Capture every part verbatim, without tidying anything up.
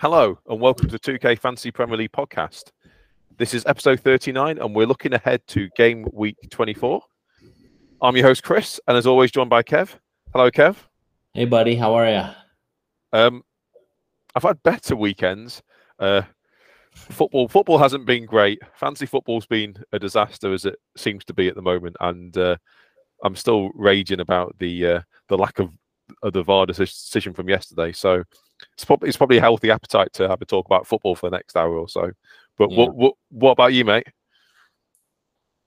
Hello and welcome to the two K Fantasy Premier League podcast. This is episode thirty-nine and we're looking ahead to game week twenty-four. I'm your host Chris and as always joined by Kev. Hello Kev. Hey buddy, how are you? Um, I've had better weekends. Uh, Football football hasn't been great. Fancy football's been a disaster as it seems to be at the moment. And uh, I'm still raging about the uh, the lack of, of the V A R decision from yesterday. So it's, prob it's probably a healthy appetite to have a talk about football for the next hour or so. But yeah. what, what what about you, mate?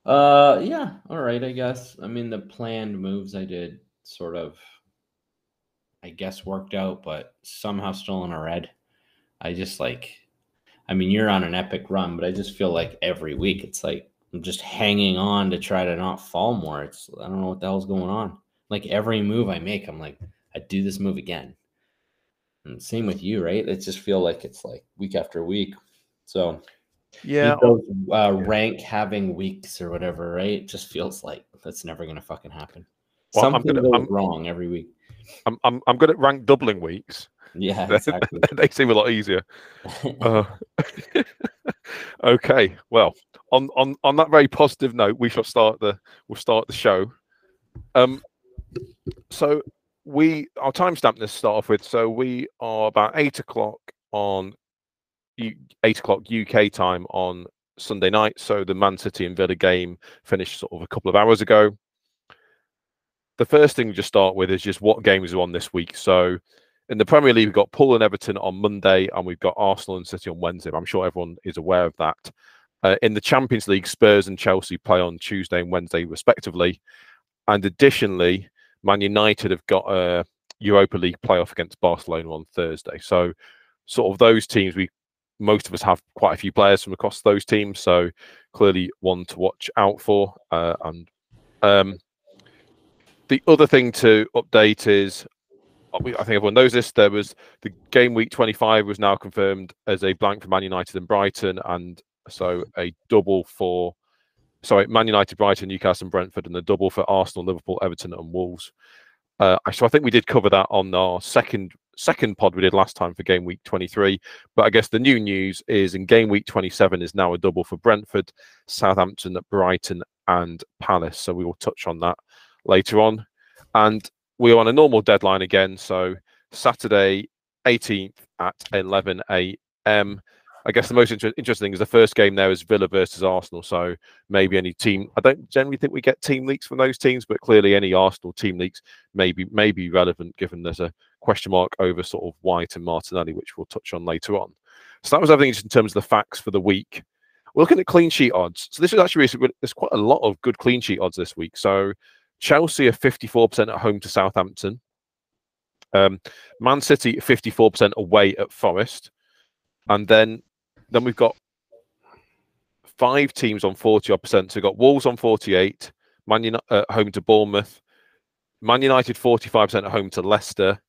Uh, yeah, all right, I guess. I mean, the planned moves I did sort of, I guess, worked out, but somehow still in a red. I just like... I mean, you're on an epic run, but I just feel like every week it's like I'm just hanging on to try to not fall more. It's I don't know what the hell's going on. Like every move I make, I'm like, I do this move again. And same with you, right? It just feel like it's like week after week. So yeah, those, uh, rank having weeks or whatever, right? It just feels like that's never gonna fucking happen. Well, Something I'm gonna, goes I'm, wrong every week. I'm I'm I'm good at rank doubling weeks. Yeah, exactly. They seem a lot easier. uh, okay, well, on on on that very positive note, we shall start the we'll start the show. Um, so we our timestamp this start off with. So we are about eight o'clock on eight o'clock U K time on Sunday night. So the Man City and Villa game finished sort of a couple of hours ago. The first thing we just start with is just what games are on this week. So in the Premier League, we've got Poole and Everton on Monday, and we've got Arsenal and City on Wednesday. I'm sure everyone is aware of that. Uh, in the Champions League, Spurs and Chelsea play on Tuesday and Wednesday, respectively. And additionally, Man United have got a Europa League playoff against Barcelona on Thursday. So sort of those teams, we most of us have quite a few players from across those teams, so clearly one to watch out for. Uh, and um, the other thing to update is... I think everyone knows this. There was the game week twenty-five was now confirmed as a blank for Man United and Brighton, and so a double for sorry Man United, Brighton, Newcastle, and Brentford, and the double for Arsenal, Liverpool, Everton, and Wolves. Uh, so I think we did cover that on our second second pod we did last time for game week twenty-three. But I guess the new news is in game week twenty-seven is now a double for Brentford, Southampton, Brighton, and Palace. So we will touch on that later on, and. We're on a normal deadline again, so Saturday eighteenth at eleven A M I guess the most inter interesting thing is the first game there is Villa versus Arsenal, so maybe any team... I don't generally think we get team leaks from those teams, but clearly any Arsenal team leaks may be, may be relevant, given there's a question mark over sort of White and Martinelli, which we'll touch on later on. So that was everything just in terms of the facts for the week. We're looking at clean sheet odds. So this is actually... There's quite a lot of good clean sheet odds this week, so... Chelsea are fifty-four percent at home to Southampton. Um, Man City fifty-four percent away at Forest. And then then we've got five teams on forty odd percent. So we've got Wolves on forty-eight, Man United at home to Bournemouth, Man United forty-five percent at home to Leicester,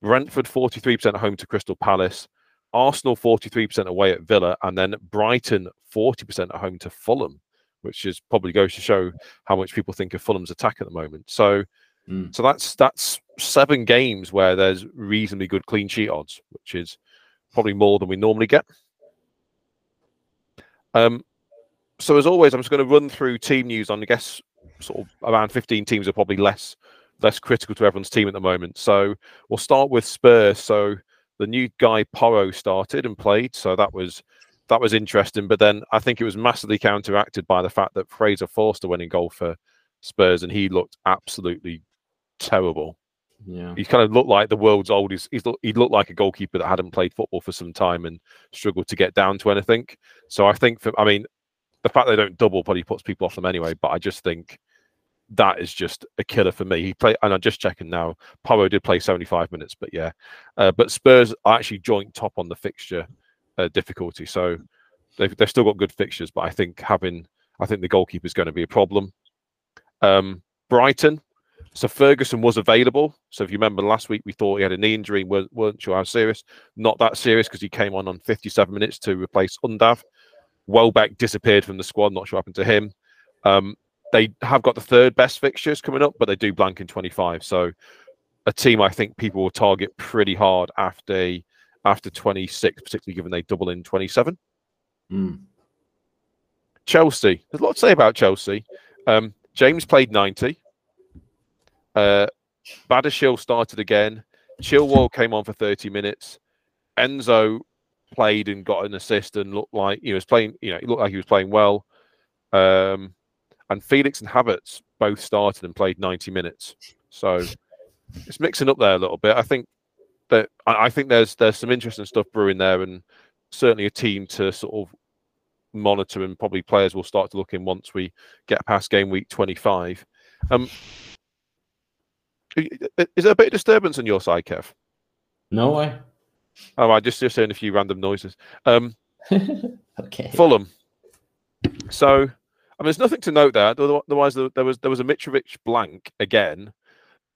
Brentford forty-three percent at home to Crystal Palace, Arsenal forty-three percent away at Villa, and then Brighton forty percent at home to Fulham, which is probably goes to show how much people think of Fulham's attack at the moment. So, mm. so that's that's seven games where there's reasonably good clean sheet odds, which is probably more than we normally get. Um, so as always, I'm just going to run through team news on, I guess, sort of around fifteen teams are probably less less critical to everyone's team at the moment. So we'll start with Spurs. So the new guy Porro started and played, so that was. That was interesting, but then I think it was massively counteracted by the fact that Fraser Forster went in goal for Spurs, and he looked absolutely terrible. Yeah, he kind of looked like the world's oldest. He looked, he looked like a goalkeeper that hadn't played football for some time and struggled to get down to anything. So I think, for, I mean, the fact they don't double probably puts people off them anyway. But I just think that is just a killer for me. He played, and I'm just checking now. Porro did play seventy-five minutes, but yeah, uh, but Spurs are actually joint top on the fixture. Uh, difficulty, so they've, they've still got good fixtures, but I think having I think the goalkeeper is going to be a problem. um, Brighton, so Ferguson was available, so if you remember last week we thought he had a knee injury and weren't, weren't sure how serious. Not that serious, because he came on on fifty-seven minutes to replace Undav. Welbeck disappeared from the squad, not sure what happened to him. Um, they have got the third best fixtures coming up, but they do blank in twenty-five. So a team I think people will target pretty hard after after twenty-six, particularly given they double in twenty-seven. Mm. Chelsea. There's a lot to say about Chelsea. Um, James played ninety. Uh, Badishil started again. Chilwell came on for thirty minutes. Enzo played and got an assist and looked like he was playing. You know, it looked like he was playing well. Um, and Felix and Havertz both started and played ninety minutes. So it's mixing up there a little bit. I think that I think there's there's some interesting stuff brewing there, and certainly a team to sort of monitor, and probably players will start to look in once we get past game week twenty-five. Um, is there a bit of disturbance on your side, Kev? No way. All right, just just hearing a few random noises. Um, okay. Fulham. So, I mean, there's nothing to note there. Otherwise, there was there was a Mitrovic blank again.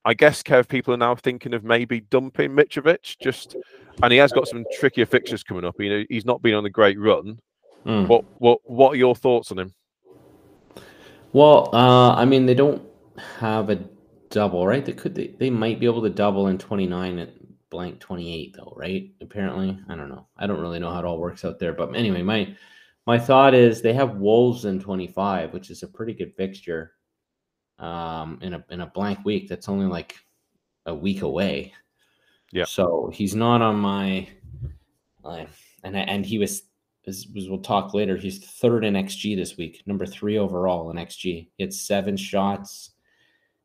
I guess, Kev, people are now thinking of maybe dumping Mitrovic. Just, and he has got some trickier fixtures coming up. You know, he's not been on a great run. Mm. What what what are your thoughts on him? Well, uh, I mean, they don't have a double, right? They could they, they might be able to double in twenty-nine at blank twenty-eight, though, right? Apparently, I don't know. I don't really know how it all works out there. But anyway, my my thought is they have Wolves in twenty-five, which is a pretty good fixture. Um, in a in a blank week, that's only like a week away. Yeah. So he's not on my, uh, and and he was. As we'll talk later, he's third in X G this week, number three overall in X G. He had seven shots.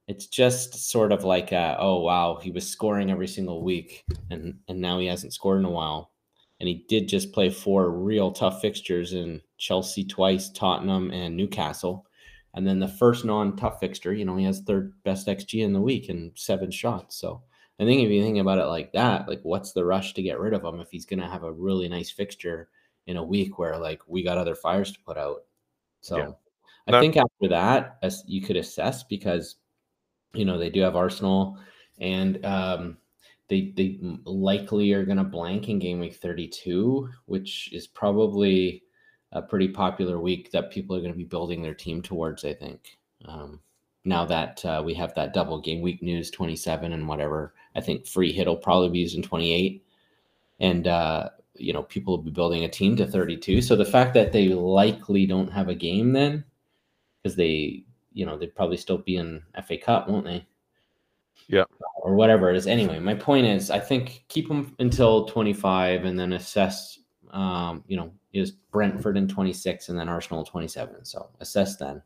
It's just sort of like, a, oh, wow, he was scoring every single week, and, and now he hasn't scored in a while. And he did just play four real tough fixtures in Chelsea twice, Tottenham, and Newcastle. And then the first non-tough fixture, you know, he has third best X G in the week and seven shots. So I think if you think about it like that, like what's the rush to get rid of him if he's going to have a really nice fixture in a week where like we got other fires to put out? So yeah. I no. think after that, as you could assess, because, you know, they do have Arsenal, and um, they, they likely are going to blank in game week thirty-two, which is probably a pretty popular week that people are going to be building their team towards, I think. Um, now that uh, we have that double game week news, twenty-seven and whatever, I think free hit will probably be used in twenty-eight. And, uh, you know, people will be building a team to thirty-two. So the fact that they likely don't have a game then, because they, you know, they'd probably still be in F A Cup, won't they? Yeah. Or whatever it is. Anyway, my point is, I think keep them until twenty-five and then assess, um, you know, is Brentford in twenty-six and then Arsenal twenty-seven. So assess then.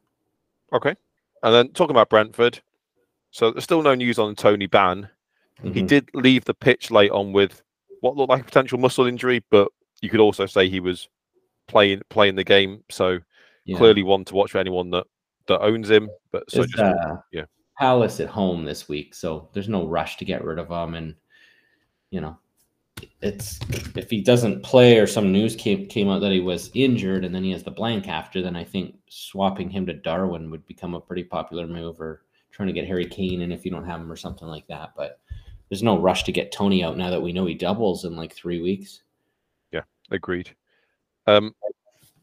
Okay. And then talking about Brentford. So there's still no news on Tony Ban. Mm-hmm. He did leave the pitch late on with what looked like a potential muscle injury, but you could also say he was playing playing the game. So yeah. Clearly one to watch for anyone that, that owns him. But so it's, just uh, yeah, Palace at home this week, so there's no rush to get rid of him. And you know, it's if he doesn't play or some news came came out that he was injured and then he has the blank after, then I think swapping him to Darwin would become a pretty popular move, or trying to get Harry Kane in if you don't have him or something like that. But there's no rush to get Tony out now that we know he doubles in like three weeks. Yeah, agreed. Um,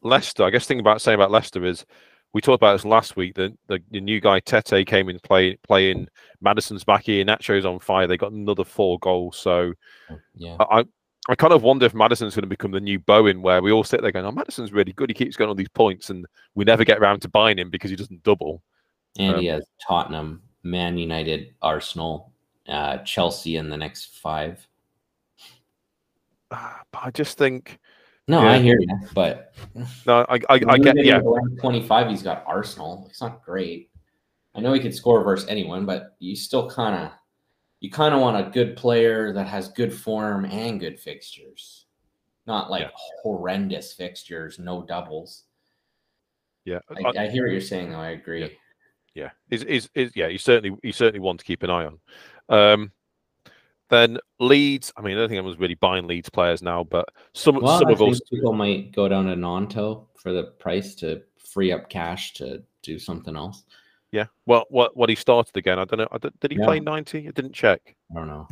Leicester, I guess the thing about saying about Leicester is we talked about this last week. The, the, the new guy, Tete, came in play, playing. Madison's back here. Nacho's on fire. They got another four goals. So yeah. I, I kind of wonder if Madison's going to become the new Bowen, where we all sit there going, oh, Madison's really good. He keeps getting all these points and we never get around to buying him because he doesn't double. And um, he has Tottenham, Man United, Arsenal, Uh, Chelsea in the next five. Uh, but I just think. No, yeah. I hear you, but no, I, I, I get yeah. twenty-five, he's got Arsenal. It's not great. I know he could score versus anyone, but you still kind of, you kind of want a good player that has good form and good fixtures, not like yeah. horrendous fixtures, no doubles. Yeah, I, I, I hear what you're saying, though. I agree. Yeah. Yeah, is is is yeah. You certainly you certainly want to keep an eye on. Um, then Leeds. I mean, I don't think anyone's really buying Leeds players now, but some well, some I of think us people might go down to Nanto for the price to free up cash to do something else. Yeah. Well, what what he started again? I don't know. I don't, did he yeah. play ninety? I didn't check. I don't know.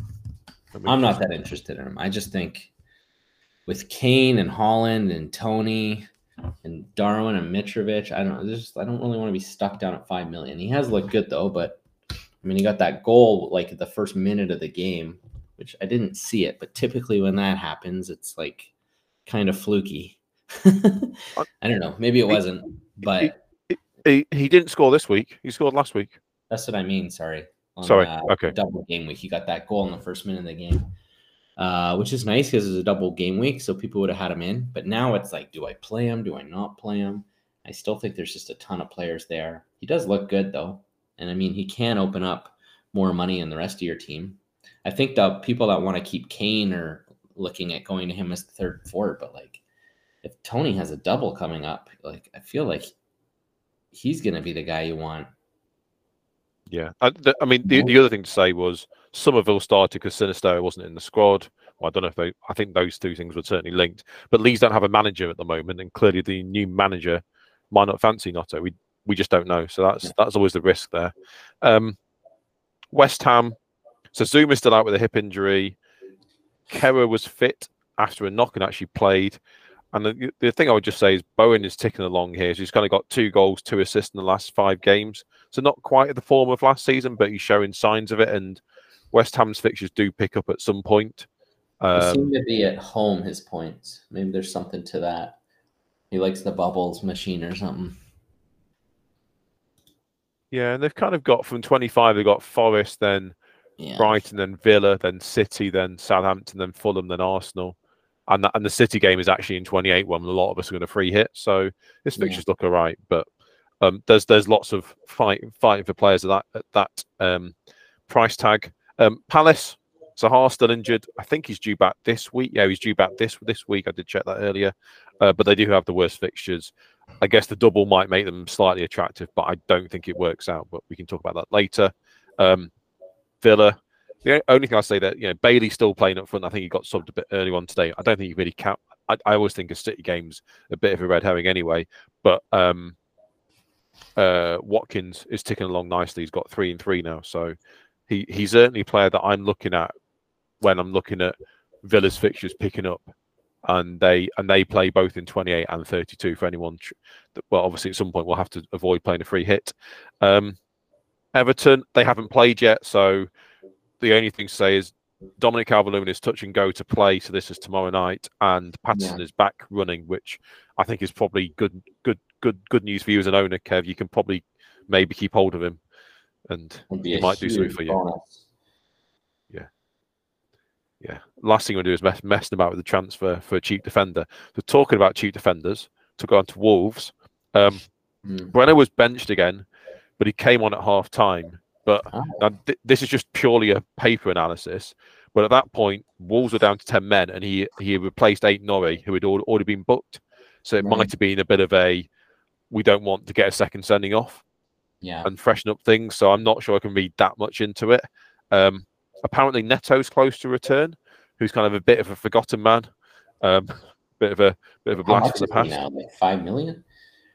I'm not that interested in him. I just think with Kane and Haaland and Tony and Darwin and Mitrovic. I don't just I don't really want to be stuck down at five million. He has looked good though, but I mean he got that goal like at the first minute of the game, which I didn't see it, but typically when that happens, it's like kind of fluky. I don't know. Maybe it wasn't, but he, he, he didn't score this week. He scored last week. That's what I mean. Sorry. On, Sorry. Uh, okay. Double game week. He got that goal in the first minute of the game, uh, which is nice because it's a double game week, so people would have had him in. But now it's like, do I play him? Do I not play him? I still think there's just a ton of players there. He does look good though, and I mean he can open up more money in the rest of your team. I think the people that want to keep Kane are looking at going to him as the third forward, but like if Tony has a double coming up, like I feel like he's going to be the guy you want. Yeah, I, th I mean the, the other thing to say was Somerville started because Sinisterra wasn't in the squad. Well, I don't know if they. I think those two things were certainly linked. But Leeds don't have a manager at the moment, and clearly the new manager might not fancy Noto. We we just don't know. So that's yeah. that's always the risk there. Um, West Ham. So Zuma's still out with a hip injury. Kerr was fit after a knock and actually played. And the, the thing I would just say is Bowen is ticking along here. So he's kind of got two goals, two assists in the last five games. So not quite at the form of last season, but he's showing signs of it. And West Ham's fixtures do pick up at some point. Um, he seemed to be at home, his points. Maybe there's something to that. He likes the bubbles machine or something. Yeah, and they've kind of got from twenty-five, they've got Forest, then yeah. Brighton, then Villa, then City, then Southampton, then Fulham, then Arsenal. And, that, and the City game is actually in twenty-eight when a lot of us are going to free hit. So this fixtures yeah. look all right. But um, there's there's lots of fight, fighting for players at that, at that um, price tag. Um, Palace, Zaha still injured. I think he's due back this week. Yeah, he's due back this, this week. I did check that earlier. Uh, but they do have the worst fixtures. I guess the double might make them slightly attractive, but I don't think it works out. But we can talk about that later. Um, Villa. The only thing I say that you know Bailey's still playing up front. I think he got subbed a bit early on today. I don't think he really count. I, I always think of City games a bit of a red herring anyway. But um, uh, Watkins is ticking along nicely. He's got three and three now, so he he's certainly a player that I'm looking at when I'm looking at Villa's fixtures picking up, and they and they play both in twenty-eight and thirty-two for anyone. Well, obviously at some point we'll have to avoid playing a free hit. Um, Everton they haven't played yet, so. The only thing to say is Dominic Calvert-Lewin is touch and go to play, so this is tomorrow night, and Patterson yeah. is back running, which I think is probably good, good, good, good news for you as an owner, Kev. You can probably maybe keep hold of him, and he might do something for you. Bonus. Yeah, yeah. Last thing I do is mess messing about with the transfer for a cheap defender. So talking about cheap defenders, to go on to Wolves, um, mm. Bueno was benched again, but he came on at half time. But now th this is just purely a paper analysis. But at that point, Wolves were down to ten men, and he he replaced eight Norrie, who had already been booked. So it right. might have been a bit of a, we don't want to get a second sending off, yeah, and freshen up things. So I'm not sure I can read that much into it. Um, apparently, Neto's close to return, who's kind of a bit of a forgotten man, um, bit of a bit of a blast from the past. Now, like five million.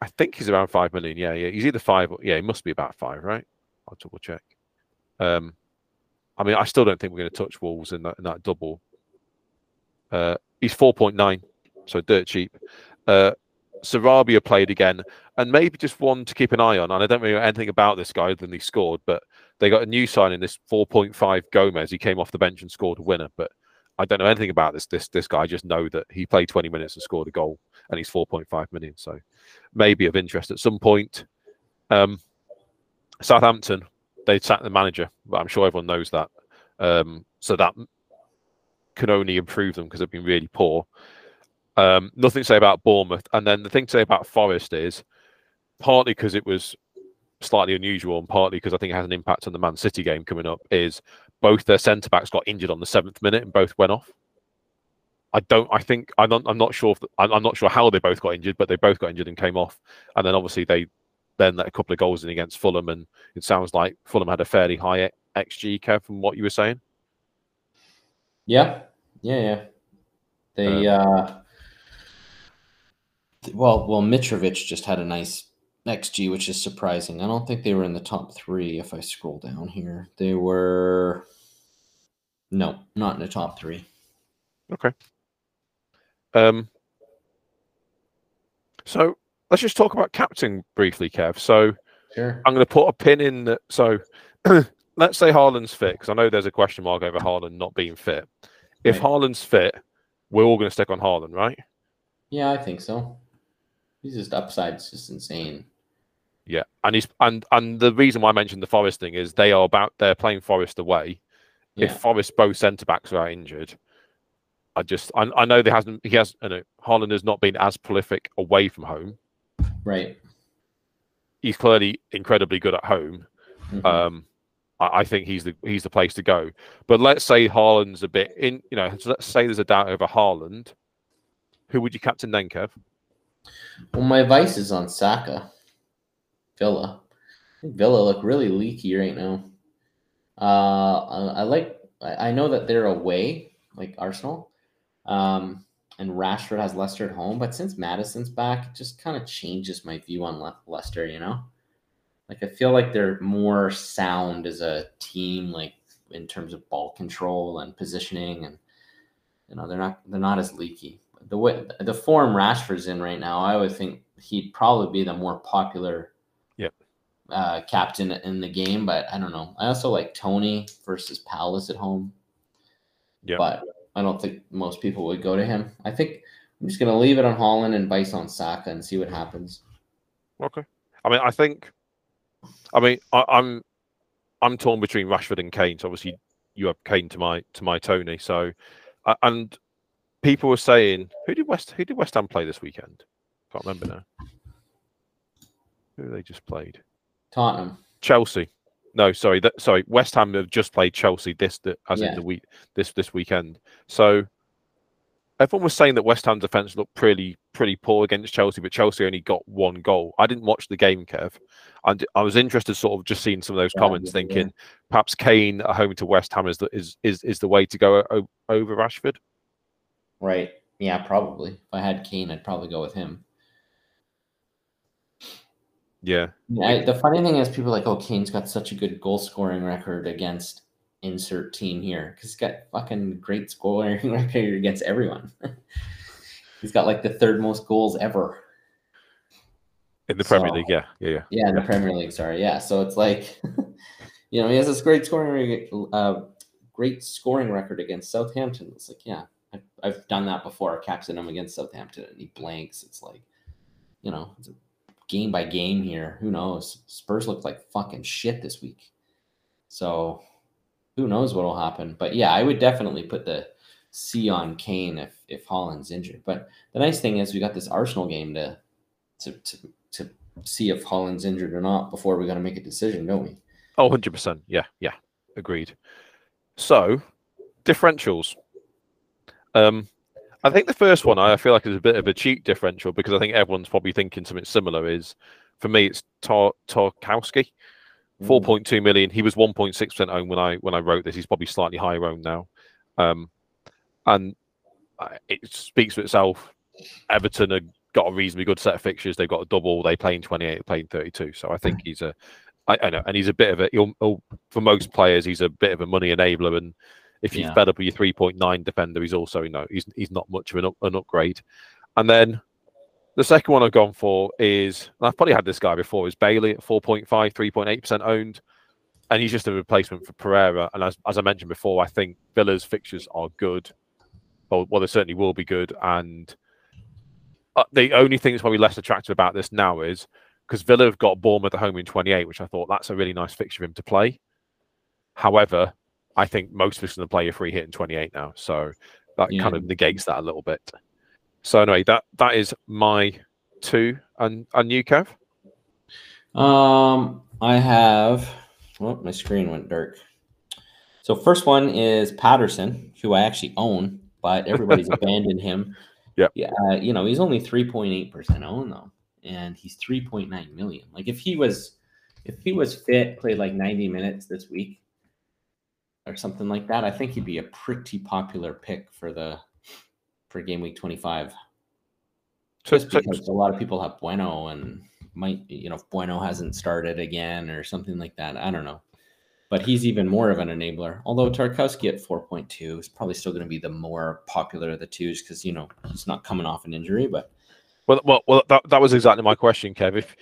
I think he's around five million. Yeah, yeah, he's either five. Or, yeah, he must be about five, right? I'll double check. Um, I mean, I still don't think we're going to touch Wolves in that, in that double. Uh, he's four point nine, so dirt cheap. Uh, Sarabia played again, and maybe just one to keep an eye on. And I don't really know anything about this guy other than he scored, but they got a new sign in this four point five Gomez. He came off the bench and scored a winner, but I don't know anything about this this this guy. I just know that he played twenty minutes and scored a goal, and he's four point five million, so maybe of interest at some point. Um, Southampton, they sacked the manager, but I'm sure everyone knows that. Um, so that can only improve them because they've been really poor. Um, nothing to say about Bournemouth. And then the thing to say about Forest is partly because it was slightly unusual and partly because I think it has an impact on the Man City game coming up is both their centre-backs got injured on the seventh minute and both went off. I don't. I think I'm not. I'm not sure. If the, I'm not sure how they both got injured, but they both got injured and came off. And then obviously they. Then let a couple of goals in against Fulham, and it sounds like Fulham had a fairly high X G, Kev, from what you were saying. Yeah, yeah, yeah. They, um, uh, well, well, Mitrovic just had a nice X G, which is surprising. I don't think they were in the top three. If I scroll down here, they were no, not in the top three. Okay. Um. So let's just talk about captain briefly, Kev. So sure. I'm going to put a pin in that. So let's say Haaland's fit, because I know there's a question mark over Haaland not being fit. If right. Haaland's fit, we're all going to stick on Haaland, right? Yeah, I think so. He's just upside's just insane. Yeah, and he's and and the reason why I mentioned the Forest thing is they are about they're playing Forest away. Yeah. If Forest both centre backs are injured, I just I, I know there hasn't he has I know Haaland has not been as prolific away from home. Right. He's clearly incredibly good at home. Mm-hmm. Um, I, I think he's the he's the place to go. But let's say Haaland's a bit in, you know, let's say there's a doubt over Haaland. Who would you captain then, Kev? Well, my advice is on Saka. Villa. I think Villa look really leaky right now. Uh, I, I like. I, I know that they're away, like Arsenal, um, and Rashford has Leicester at home. But since Madison's back, it just kind of changes my view on Le Leicester. You know, like I feel like they're more sound as a team, like in terms of ball control and positioning, and you know they're not they're not as leaky. The way the form Rashford's in right now, I would think he'd probably be the more popular yep. uh, captain in the game. But I don't know. I also like Tony versus Palace at home. Yep. But I don't think most people would go to him. I think I'm just going to leave it on Haaland and vice on Saka and see what happens. Okay. I mean, I think. I mean, I, I'm I'm torn between Rashford and Kane. So obviously, you have Kane to my to my Tony. So uh, and. People were saying, who did West who did West Ham play this weekend? Can't remember now. Who they just played? Tottenham. Chelsea. No, sorry, that, sorry. West Ham have just played Chelsea this the, as yeah. in the week this this weekend. So everyone was saying that West Ham's defense looked pretty pretty poor against Chelsea, but Chelsea only got one goal. I didn't watch the game, Kev, and I was interested, sort of, just seeing some of those yeah, comments, yeah, thinking yeah. perhaps Kane at home to West Ham is the, is is is the way to go over Rashford. Right. Yeah, probably. If I had Kane, I'd probably go with him. Yeah. I, the funny thing is, people are like, oh, Kane's got such a good goal scoring record against insert team here. Because he's got fucking great scoring record against everyone. He's got like the third most goals ever. In the Premier so, League, yeah. Yeah, yeah. Yeah, in yeah. the Premier League, sorry. Yeah. So it's like, you know, he has this great scoring, uh, great scoring record against Southampton. It's like, yeah. I've done that before. I captain him against Southampton and he blanks. It's like, you know, it's a game by game here. Who knows? Spurs look like fucking shit this week. So who knows what will happen. But yeah, I would definitely put the C on Kane if, if Haaland's injured. But the nice thing is we got this Arsenal game to to to, to see if Haaland's injured or not before we got to make a decision, don't we? Oh, one hundred percent. Yeah, yeah. Agreed. So differentials. Um, I think the first one I feel like is a bit of a cheap differential because I think everyone's probably thinking something similar. Is for me, it's Tar Tarkowski, four point two million. He was one point six percent owned when I when I wrote this. He's probably slightly higher owned now, um, and it speaks for itself. Everton have got a reasonably good set of fixtures. They've got a double. They play in twenty eight. They play in thirty two. So I think he's a, I, I know, and he's a bit of a he'll, he'll, for most players. He's a bit of a money enabler and. If you've yeah. fed up with your three point nine defender, he's also, you know, he's, he's not much of an, up, an upgrade. And then the second one I've gone for is, and I've probably had this guy before, is Bailey at four point five, three point eight percent owned. And he's just a replacement for Pereira. And as, as I mentioned before, I think Villa's fixtures are good. Well, well they certainly will be good. And uh, the only thing that's probably less attractive about this now is because Villa have got Bournemouth at home in twenty-eight, which I thought that's a really nice fixture for him to play. However, I think most of us in the play are free hit in twenty-eight now. So that yeah. kind of negates that a little bit. So anyway, that that is my two. And, and you, Kev? Um, I have... Oh, my screen went dark. So first one is Patterson, who I actually own, but everybody's abandoned him. Yep. Yeah. Uh, you know, he's only three point eight percent owned, though. And he's three point nine million. Like, if he was, if he was fit, played like ninety minutes this week, or something like that, I think he'd be a pretty popular pick for the for game week twenty-five. Just because a lot of people have Bueno and might, you know, if Bueno hasn't started again or something like that. I don't know. But he's even more of an enabler. Although Tarkowski at four point two is probably still going to be the more popular of the twos because, you know, he's not coming off an injury. But Well, well, well, that that was exactly my question, Kev. If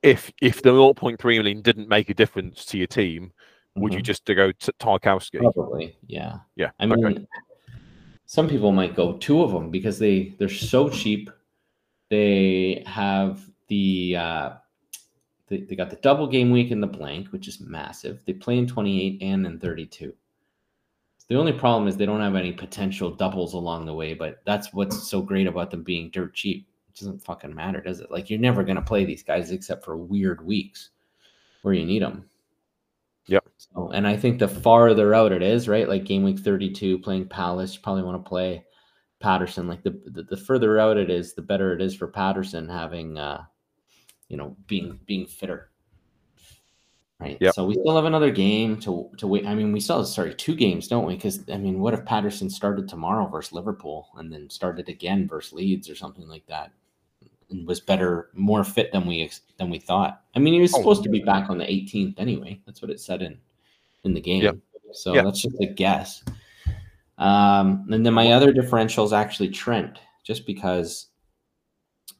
if if the zero point three million didn't make a difference to your team, would mm-hmm. you just go to Tarkowski? Probably, yeah, yeah. I mean, okay. some people might go two of them because they they're so cheap. They have the uh, they they got the double game week in the blank, which is massive. They play in twenty-eight and in thirty-two. The only problem is they don't have any potential doubles along the way, but that's what's so great about them being dirt cheap. It doesn't fucking matter, does it? Like, you're never going to play these guys except for weird weeks where you need them. Yep. So, and I think the farther out it is, right, like game week thirty-two, playing Palace, you probably want to play Patterson. Like, the, the the further out it is, the better it is for Patterson having, uh, you know, being being fitter. Right. Yep. So we still have another game to to wait. I mean, we still have, sorry, two games, don't we? Because, I mean, what if Patterson started tomorrow versus Liverpool and then started again versus Leeds or something like that, and was better, more fit than we than we thought? I mean, he was supposed oh, to be back on the eighteenth anyway. That's what it said in in the game. Yep. So yep. that's just a guess. Um, and then my other differential is actually Trent, just because,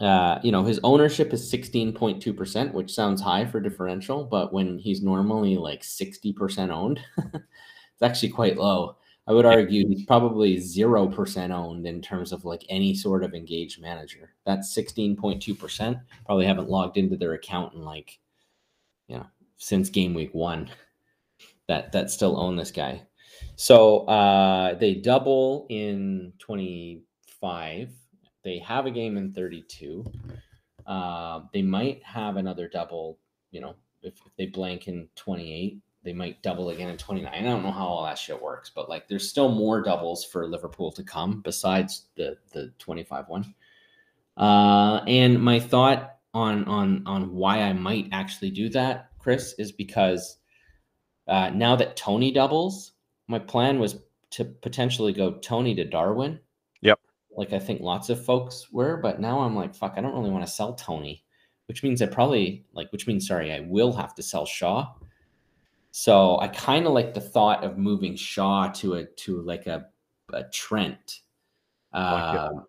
Uh, you know, his ownership is sixteen point two percent, which sounds high for differential, but when he's normally like sixty percent owned, it's actually quite low. I would argue he's probably zero percent owned in terms of like any sort of engaged manager. That's sixteen point two percent. Probably haven't logged into their account in like, you know, since game week one that, that still own this guy. So uh, they double in twenty-five. They have a game in thirty-two. Uh, they might have another double, you know, if, if they blank in twenty-eight, they might double again in twenty-nine. I don't know how all that shit works, but like there's still more doubles for Liverpool to come besides the, the twenty-five one. Uh, and my thought on, on, on why I might actually do that, Chris, is because uh, now that Tony doubles, my plan was to potentially go Tony to Darwin. Yep. Like I think lots of folks were, but now I'm like, fuck, I don't really want to sell Tony, which means I probably like, which means, sorry, I will have to sell Shaw. So I kind of like the thought of moving Shaw to a, to like a, a Trent, uh, like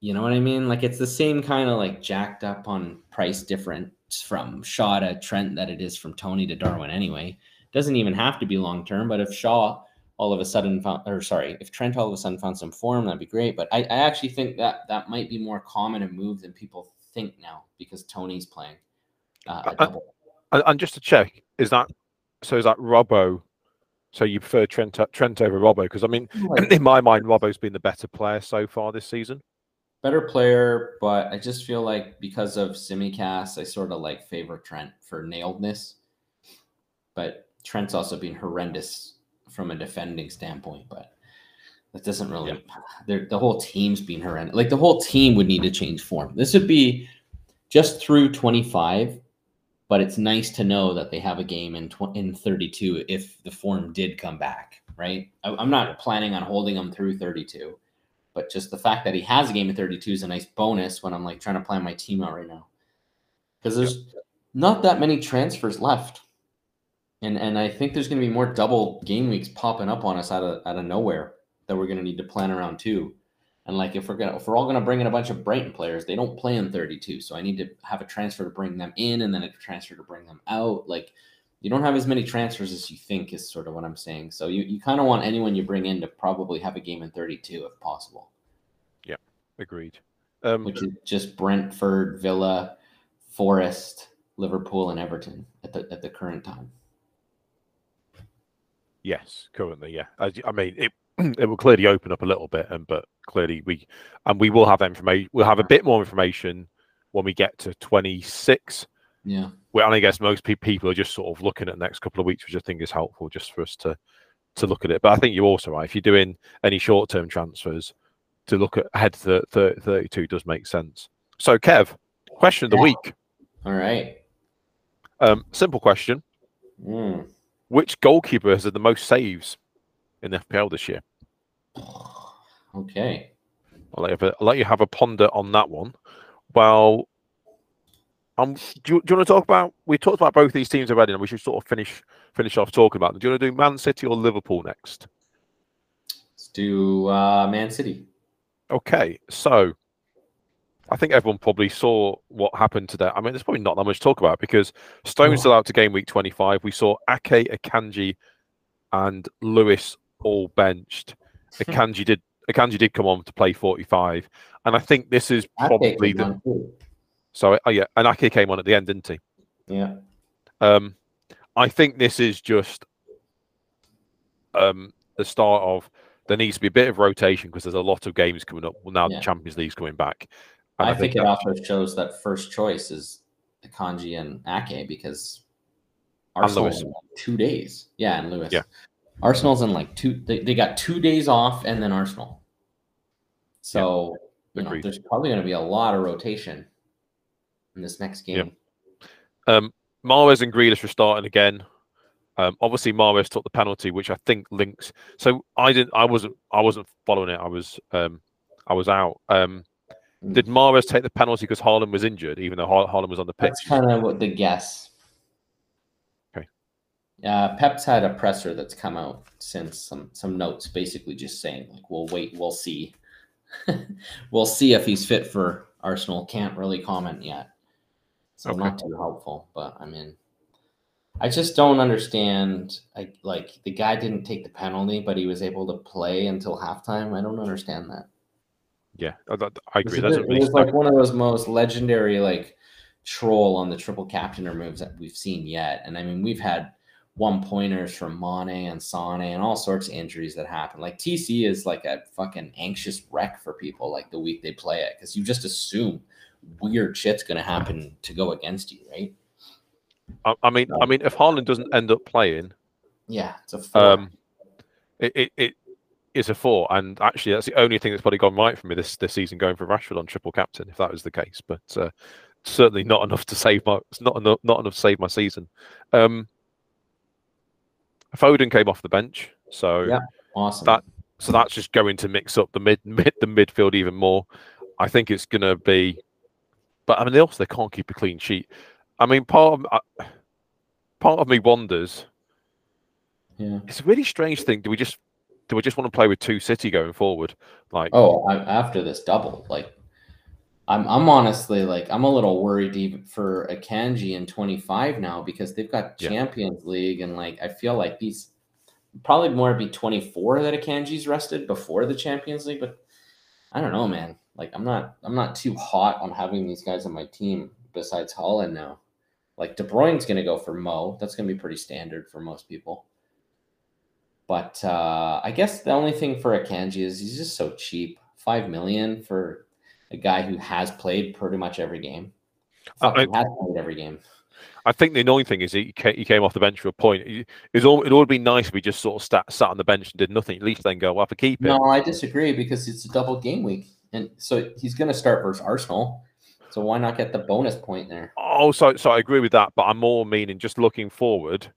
you know what I mean? Like it's the same kind of like jacked up on price difference from Shaw to Trent that it is from Tony to Darwin. Anyway, doesn't even have to be long-term, but if Shaw all of a sudden found, or sorry, if Trent all of a sudden found some form, that'd be great. But I, I actually think that that might be more common a move than people think now because Tony's playing uh, a double. And, and just to check, is that, so is that Robbo? So you prefer Trent, Trent over Robbo? Because I mean, right. in my mind, Robbo's been the better player so far this season. Better player, but I just feel like because of Simicast, I sort of like favor Trent for nailedness. But Trent's also been horrendous from a defending standpoint, but that doesn't really, yeah. the whole team's been horrendous. Like the whole team would need to change form. This would be just through twenty-five, but it's nice to know that they have a game in in thirty-two if the form did come back, right? I, I'm not planning on holding him through thirty-two, but just the fact that he has a game in thirty-two is a nice bonus when I'm like trying to plan my team out right now. Because there's yeah. not that many transfers left. And and I think there's going to be more double game weeks popping up on us out of out of nowhere that we're going to need to plan around too. And like if we're gonna if we're all going to bring in a bunch of Brighton players, they don't play in thirty-two, so I need to have a transfer to bring them in and then a transfer to bring them out. Like you don't have as many transfers as you think is sort of what I'm saying. So you, you kind of want anyone you bring in to probably have a game in thirty-two if possible. Yeah, agreed. Um, Which is just Brentford, Villa, Forest, Liverpool, and Everton at the at the current time. Yes, currently, yeah. I, I mean, it it will clearly open up a little bit, and but clearly we and we will have information. We'll have a bit more information when we get to twenty-six. Yeah. Well, and I guess most people are just sort of looking at the next couple of weeks, which I think is helpful just for us to to look at it. But I think you're also right. If you're doing any short-term transfers, to look at ahead to thirty-two does make sense. So, Kev, question of the yeah. week. All right. Um, simple question. Mm. Which goalkeeper has the most saves in the F P L this year? Okay. I'll let you, I'll let you have a ponder on that one. Well, um, do you, do you want to talk about... We talked about both these teams already, and we should sort of finish finish off talking about them. Do you want to do Man City or Liverpool next? Let's do uh, Man City. Okay, so I think everyone probably saw what happened today. I mean, there's probably not that much to talk about because Stone's still out to game week twenty-five. We saw Ake, Akanji and Lewis all benched. Akanji did Akanji did come on to play forty-five. And I think this is probably the... Sorry, oh yeah, and Ake came on at the end, didn't he? Yeah. Um, I think this is just um, the start of... There needs to be a bit of rotation because there's a lot of games coming up. Well, now yeah. the Champions League's coming back. I, I think, think it also shows that first choice is Akanji and Ake because Arsenal's in like two days. Yeah, and Lewis. Yeah. Arsenal's in like two. They, they got two days off and then Arsenal. So yeah. you know, there's probably going to be a lot of rotation in this next game. Yeah. Um, Mahrez and Grealish were starting again. Um, obviously, Mahrez took the penalty, which I think links. So I didn't. I wasn't. I wasn't following it. I was. Um, I was out. Um, Did Mahrez take the penalty because Haaland was injured, even though ha Haaland was on the pitch? That's kind of what the guess. Okay. Uh, Pep's had a presser that's come out since some some notes, basically just saying like, "We'll wait, we'll see, we'll see if he's fit for Arsenal." Can't really comment yet, so okay. not too helpful. But I mean, I just don't understand. I, like the guy didn't take the penalty, but he was able to play until halftime. I don't understand that. Yeah, I, I agree. That's it was like one of those most legendary like troll on the triple captainer moves that we've seen yet. And I mean, we've had one pointers from Mane and Sané and all sorts of injuries that happen. Like T C is like a fucking anxious wreck for people like the week they play it because you just assume weird shit's going to happen to go against you, right? I, I mean, so, I mean, if Haaland doesn't end up playing, yeah, it's a four. Um, it it. it It's a four, and actually, that's the only thing that's probably gone right for me this this season, going for Rashford on triple captain, if that was the case. But uh, certainly not enough to save my it's not enough not enough to save my season. Um, Foden came off the bench, so yeah, awesome. That so that's just going to mix up the mid mid the midfield even more. I think it's going to be, but I mean, they also they can't keep a clean sheet. I mean, part of uh, part of me wonders. Yeah, it's a really strange thing. Do we just Do we just want to play with two City going forward? Like, oh, I'm, after this double, like, I'm, I'm honestly like, I'm a little worried even for Akanji in twenty-five now because they've got yeah. Champions League and like, I feel like these probably more be twenty-four that Akanji's rested before the Champions League, but I don't know, man. Like, I'm not, I'm not too hot on having these guys on my team besides Haaland now. Like, De Bruyne's going to go for Mo. That's going to be pretty standard for most people. But uh, I guess the only thing for Akanji is he's just so cheap. Five million for a guy who has played pretty much every game. Fuck, I, he has played every game. I think the annoying thing is he came off the bench for a point. It would all be nice if he just sort of sat, sat on the bench and did nothing. At least then go, well, I have to keep it. No, I disagree because it's a double game week. And so he's going to start versus Arsenal. So why not get the bonus point there? Oh, so, so I agree with that. But I'm more meaning just looking forward.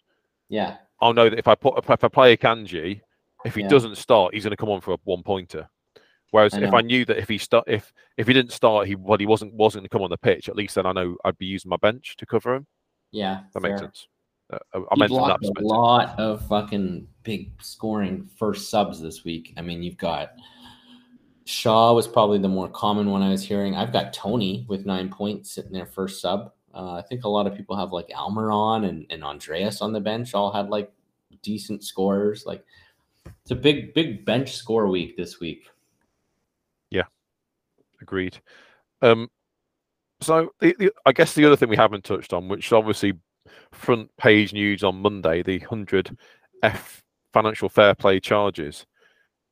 Yeah. I'll know that if I put if I play Akanji, if he yeah. doesn't start, he's going to come on for a one pointer. Whereas I if I knew that if he start if if he didn't start, he well he wasn't wasn't going to come on the pitch. At least then I know I'd be using my bench to cover him. Yeah, that fair. makes sense. Uh, I you mentioned that a lot of fucking big scoring first subs this week. I mean, you've got Shaw was probably the more common one I was hearing. I've got Tony with nine points sitting there first sub. Uh, I think a lot of people have like Almiron and, and Andreas on the bench all had like decent scorers. Like it's a big, big bench score week this week. Yeah, agreed. Um, so the, the, I guess the other thing we haven't touched on, which is obviously front page news on Monday, the one hundred F financial fair play charges.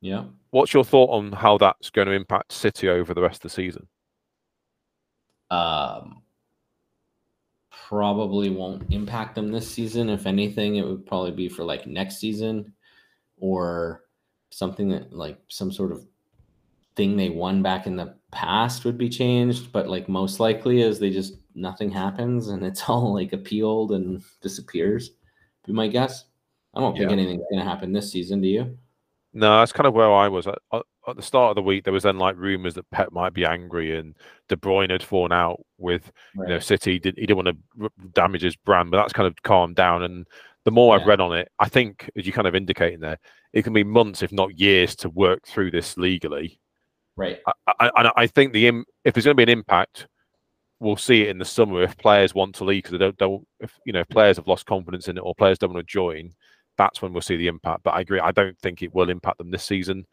Yeah. What's your thought on how that's going to impact City over the rest of the season? Um. Probably won't impact them this season. If anything, it would probably be for like next season or something that like some sort of thing they won back in the past would be changed. But like most likely is they just nothing happens and it's all like appealed and disappears. Be my guess. I don't think yeah. anything's going to happen this season. Do you? No, that's kind of where I was at, at the start of the week. There was then like rumours that Pep might be angry and De Bruyne had fallen out with right. you know City. He didn't, he didn't want to damage his brand, but that's kind of calmed down. And the more yeah. I've read on it, I think, as you kind of indicating there, it can be months, if not years, to work through this legally. Right. I, I, I think the im if there's going to be an impact, we'll see it in the summer if players want to leave because they don't, don't. If you know, if players have lost confidence in it or players don't want to join, that's when we'll see the impact. But I agree. I don't think it will impact them this season.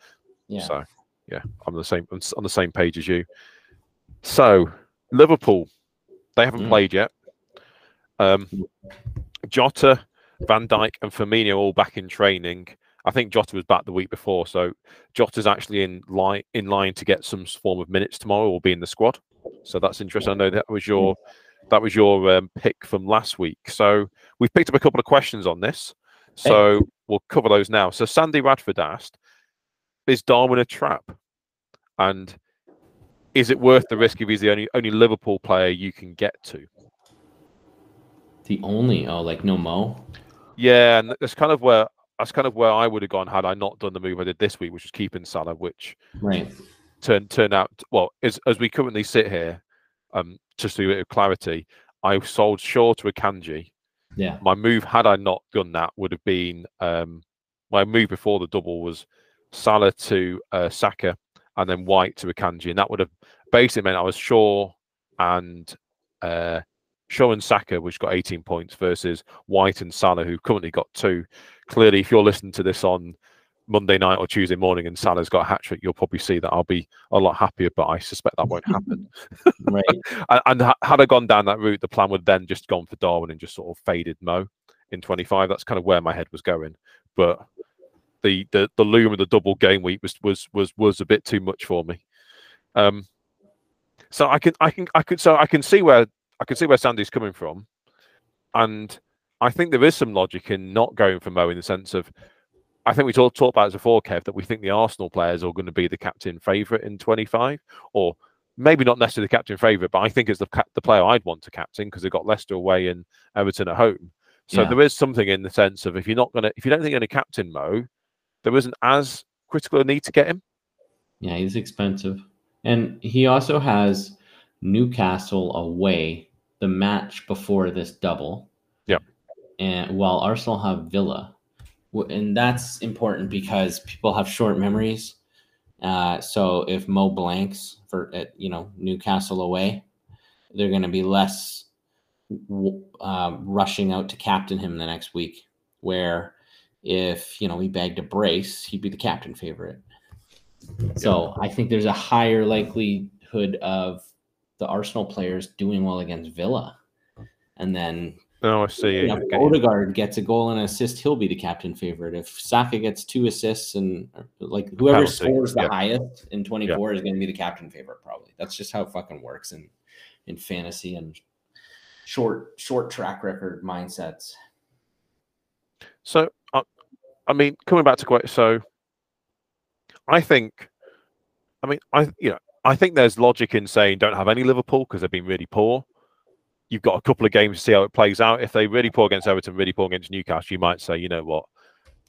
Yeah. So yeah, I'm the same. I'm on the same page as you. So Liverpool, they haven't mm. played yet. Um, Jota, Van Dijk, and Firmino all back in training. I think Jota was back the week before, so Jota's actually in line in line to get some form of minutes tomorrow or be in the squad. So that's interesting. I know that was your that was your um, pick from last week. So we've picked up a couple of questions on this. So hey. we'll cover those now. So Sandy Radford asked, "Is Darwin a trap? And is it worth the risk if he's the only only Liverpool player you can get to?" The only oh, like no Mo. Yeah, and that's kind of where that's kind of where I would have gone had I not done the move I did this week, which was keeping Salah, which right. Turn, turn out well as as we currently sit here, um, just to be a bit of clarity, I sold Shaw to Akanji. Yeah, my move had I not done that would have been um, my move before the double was Salah to uh, Saka and then White to Akanji, and that would have basically meant I was Shaw and uh, Shaw and Saka, which got eighteen points, versus White and Salah, who currently got two. Clearly, if you're listening to this on Monday night or Tuesday morning and Salah's got a hat-trick, you'll probably see that I'll be a lot happier, but I suspect that won't happen. Right. and, and had I gone down that route, the plan would then just gone for Darwin and just sort of faded Mo in twenty-five. That's kind of where my head was going. But the the, the loom of the double game week was was was was a bit too much for me. Um so I can I can I could so I can see where I can see where Sandy's coming from. And I think there is some logic in not going for Mo in the sense of I think we talked talk about it before, Kev, that we think the Arsenal players are going to be the captain favourite in twenty-five, or maybe not necessarily the captain favourite, but I think it's the, the player I'd want to captain because they've got Leicester away and Everton at home. So yeah. there is something in the sense of if you're not going to, if you don't think you're going to captain Mo, there isn't as critical a need to get him. Yeah, he's expensive, and he also has Newcastle away the match before this double. Yeah, and while Arsenal have Villa. And that's important because people have short memories. Uh, so if Mo blanks for, at, you know, Newcastle away, they're going to be less uh, rushing out to captain him the next week. Where if, you know, he bagged a brace, he'd be the captain favorite. Yeah. So I think there's a higher likelihood of the Arsenal players doing well against Villa. And then... Oh, I see. If okay. Odegaard gets a goal and an assist, he'll be the captain favorite. If Saka gets two assists and like whoever Penalty. scores the yeah. highest in twenty-four yeah. is going to be the captain favorite, probably. That's just how it fucking works in in fantasy and short short track record mindsets. So, uh, I mean, coming back to quite so, I think, I mean, I you know, I think there's logic in saying don't have any Liverpool because they've been really poor. You've got a couple of games to see how it plays out. If they really poor against Everton, really poor against Newcastle, you might say, you know what,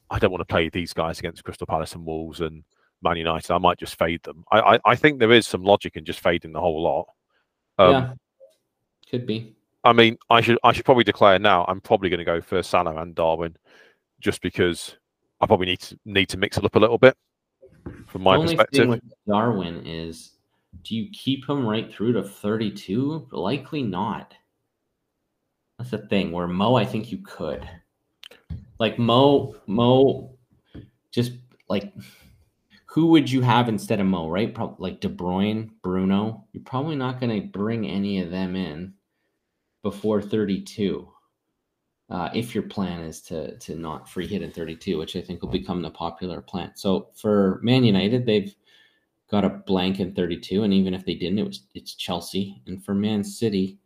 I don't want to play these guys against Crystal Palace and Wolves and Man United. I might just fade them. I I, I think there is some logic in just fading the whole lot. Um, yeah, could be. I mean, I should I should probably declare now. I'm probably going to go for Salah and Darwin, just because I probably need to need to mix it up a little bit from my perspective. The only thing with Darwin is, do you keep him right through to thirty-two? Likely not. That's the thing where Mo, I think you could like Mo, Mo, just like who would you have instead of Mo, right? Pro like De Bruyne, Bruno, you're probably not going to bring any of them in before thirty-two. Uh, if your plan is to, to not free hit in thirty-two, which I think will become the popular plan. So for Man United, they've got a blank in thirty-two. And even if they didn't, it was, it's Chelsea. And for Man City,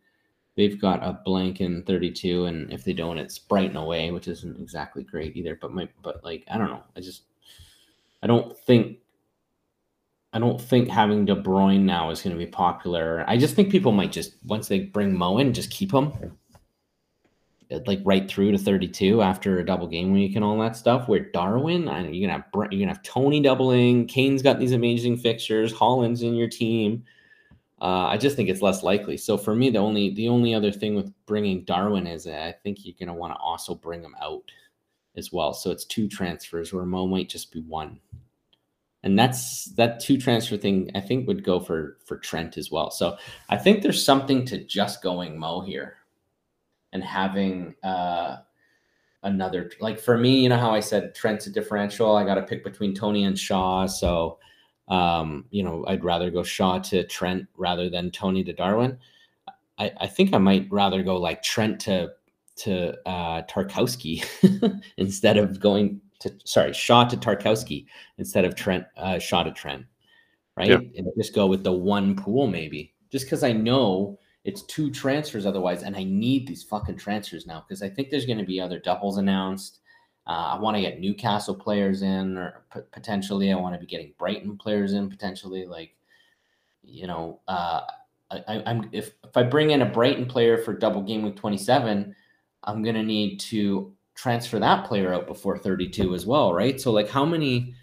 they've got a blank in thirty-two, and if they don't, it's Brighton away, which isn't exactly great either. But my, but like I don't know, I just I don't think I don't think having De Bruyne now is going to be popular. I just think people might just once they bring Mo in, just keep him like right through to thirty-two after a double game week and all that stuff. Where Darwin, I know you're gonna have you're gonna have Tony doubling. Kane's got these amazing fixtures. Haaland's in your team. Uh, I just think it's less likely. So for me, the only the only other thing with bringing Darwin is that I think you're going to want to also bring him out as well. So it's two transfers where Mo might just be one. And that's that two transfer thing, I think, would go for for Trent as well. So I think there's something to just going Mo here and having uh, another, like for me, you know how I said Trent's a differential. I got to pick between Tony and Shaw. So, um, you know, I'd rather go Shaw to Trent rather than Tony to Darwin. I, I think I might rather go like Trent to to uh, Tarkowski instead of going to, sorry, Shaw to Tarkowski instead of Trent, uh, Shaw to Trent, right? Yeah. And just go with the one pool maybe, just because I know it's two transfers otherwise, and I need these fucking transfers now because I think there's going to be other doubles announced. Uh, I want to get Newcastle players in, or p- potentially I want to be getting Brighton players in potentially. Like, you know, uh, I, I'm if if I bring in a Brighton player for double game week twenty-seven, I'm going to need to transfer that player out before thirty-two as well, right? So like how many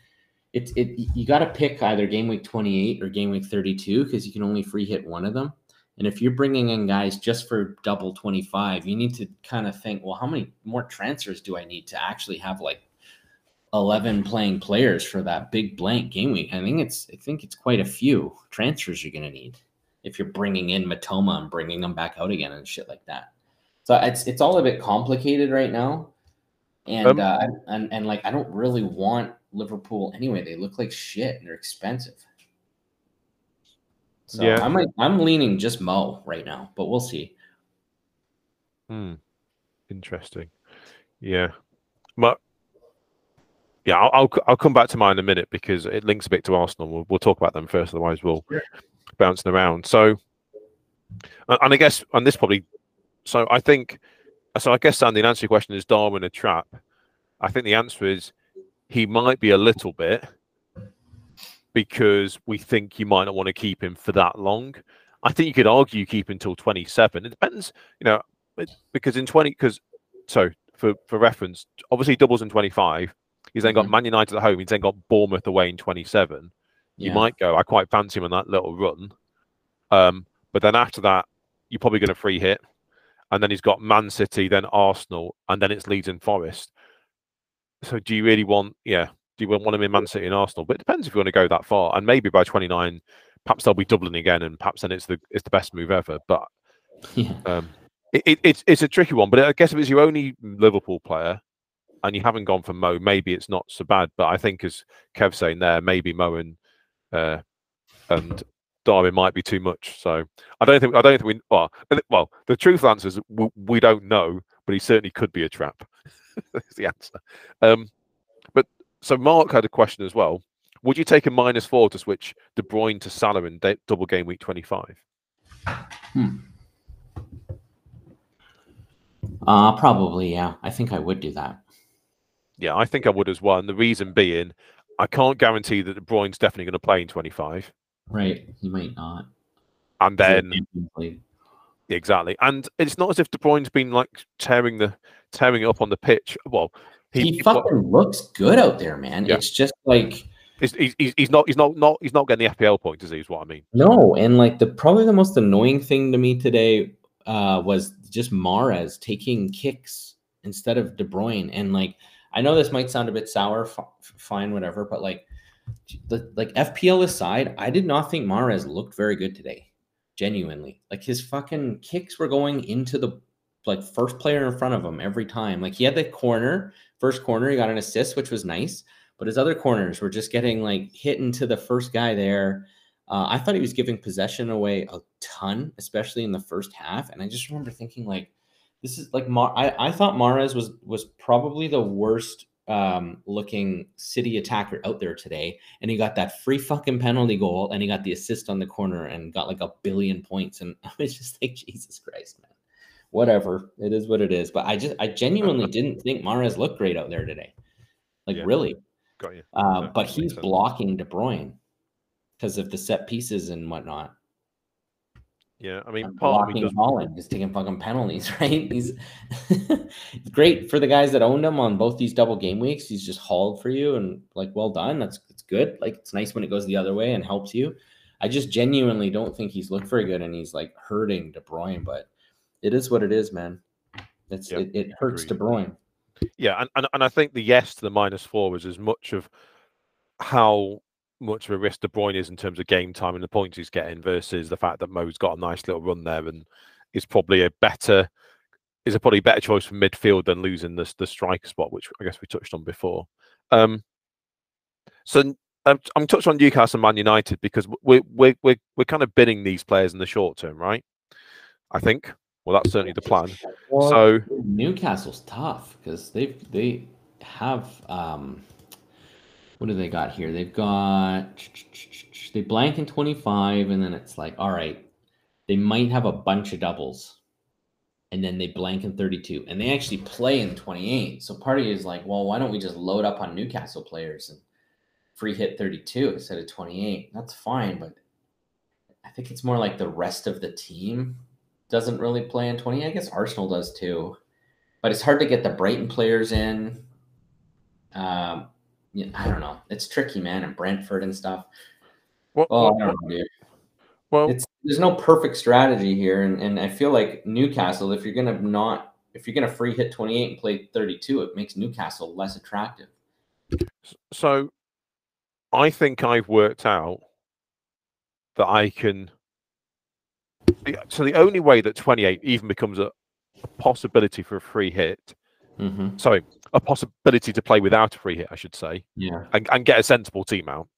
it's it you got to pick either game week twenty-eight or game week thirty-two because you can only free hit one of them. And if you're bringing in guys just for double twenty-five, you need to kind of think, well, how many more transfers do I need to actually have like eleven playing players for that big blank game week? I think it's I think it's quite a few transfers you're going to need if you're bringing in Matoma and bringing them back out again and shit like that. So it's it's all a bit complicated right now. And, um, uh, and and like, I don't really want Liverpool anyway. They look like shit and they're expensive. So yeah. I'm like, I'm leaning just Mo right now, but we'll see. Hmm. Interesting. Yeah. But yeah, I'll, I'll I'll come back to mine in a minute because it links a bit to Arsenal. We'll we'll talk about them first, otherwise we'll sure. bounce around. So, and I guess on this probably, so I think. So I guess, Sandy, the answer to your question is Darwin a trap? I think the answer is he might be a little bit because we think you might not want to keep him for that long. I think you could argue keep him till twenty-seven. It depends, you know, because in twenty, because so for, for reference, obviously doubles in twenty-five. He's then got mm-hmm. Man United at home. He's then got Bournemouth away in twenty-seven. Yeah. You might go, I quite fancy him on that little run. Um, but then after that, you're probably going to free hit. And then he's got Man City, then Arsenal, and then it's Leeds and Forest. So do you really want, yeah, do you want him in Man City and Arsenal? But it depends if you want to go that far. And maybe by twenty-nine, perhaps they'll be doubling again, and perhaps then it's the it's the best move ever. But yeah. um, it, it, it's it's a tricky one. But I guess if it's your only Liverpool player and you haven't gone for Mo, maybe it's not so bad. But I think, as Kev's saying there, maybe Mo and uh, and. Darwin might be too much, so I don't think I don't think we. Well, well the truthful answer is we, we don't know, but he certainly could be a trap. That's the answer. Um, but so Mark had a question as well. Would you take a minus four to switch De Bruyne to Salah in de- double game week twenty-five? Hmm. Uh, probably, yeah. I think I would do that. Yeah, I think I would as well. And the reason being, I can't guarantee that De Bruyne's definitely going to play in twenty-five. Right, he might not. And then exactly, and it's not as if De Bruyne's been like tearing the tearing it up on the pitch. Well, he, he fucking well, looks good out there, man. Yeah. It's just like it's, he's he's not he's not not he's not getting the F P L point, is he? Is what I mean. No, and like the probably the most annoying thing to me today uh, was just Mahrez taking kicks instead of De Bruyne, and like I know this might sound a bit sour, f- fine, whatever, but like. The, like F P L aside, I did not think Mahrez looked very good today. Genuinely, like his fucking kicks were going into the like first player in front of him every time. Like he had the corner, first corner, he got an assist, which was nice. But his other corners were just getting like hit into the first guy there. Uh, I thought he was giving possession away a ton, especially in the first half. And I just remember thinking like, this is like Mar- I I thought Mahrez was was probably the worst. Um, looking City attacker out there today, and he got that free fucking penalty goal, and he got the assist on the corner, and got like a billion points. And I was just like, Jesus Christ, man! Whatever, it is what it is. But I just, I genuinely didn't think Mahrez looked great out there today, like yeah. really. Got you. Uh, no, but he's blocking De Bruyne because of the set pieces and whatnot. Yeah, I mean, part blocking Haaland is taking fucking penalties, right? He's great for the guys that owned him on both these double game weeks. He's just hauled for you, and like, well done. That's it's good. Like, it's nice when it goes the other way and helps you. I just genuinely don't think he's looked very good, and he's like hurting De Bruyne. But it is what it is, man. That's yep, it, it hurts De Bruyne. Yeah, and, and and I think the yes to the minus four was as much of how much of a risk De Bruyne is in terms of game time and the points he's getting versus the fact that Mo's got a nice little run there and is probably a better is a probably better choice for midfield than losing this the striker spot, which I guess we touched on before. Um, so I'm, I'm touched on Newcastle and Man United because we're we're we're we're kind of bidding these players in the short term, right? I think. Well, that's certainly the plan. Well, so Newcastle's tough because they they have um. What do they got here? They've got, they blank in twenty-five, and then it's like, all right, they might have a bunch of doubles, and then they blank in thirty-two, and they actually play in twenty-eight. So part of it is like, well, why don't we just load up on Newcastle players and free hit thirty-two instead of twenty-eight? That's fine, but I think it's more like the rest of the team doesn't really play in twenty-eight. I guess Arsenal does too, but it's hard to get the Brighton players in. Um, I don't know. It's tricky, man, and Brentford and stuff. Well, oh, I don't know, dude. Well, it's, there's no perfect strategy here, and, and I feel like Newcastle, if you're gonna not, if you're gonna free hit twenty-eight and play thirty-two, it makes Newcastle less attractive. So, I think I've worked out that I can. So the only way that twenty-eight even becomes a, a possibility for a free hit. Mm-hmm. Sorry, a possibility to play without a free hit, I should say, yeah, and, and get a sensible team out,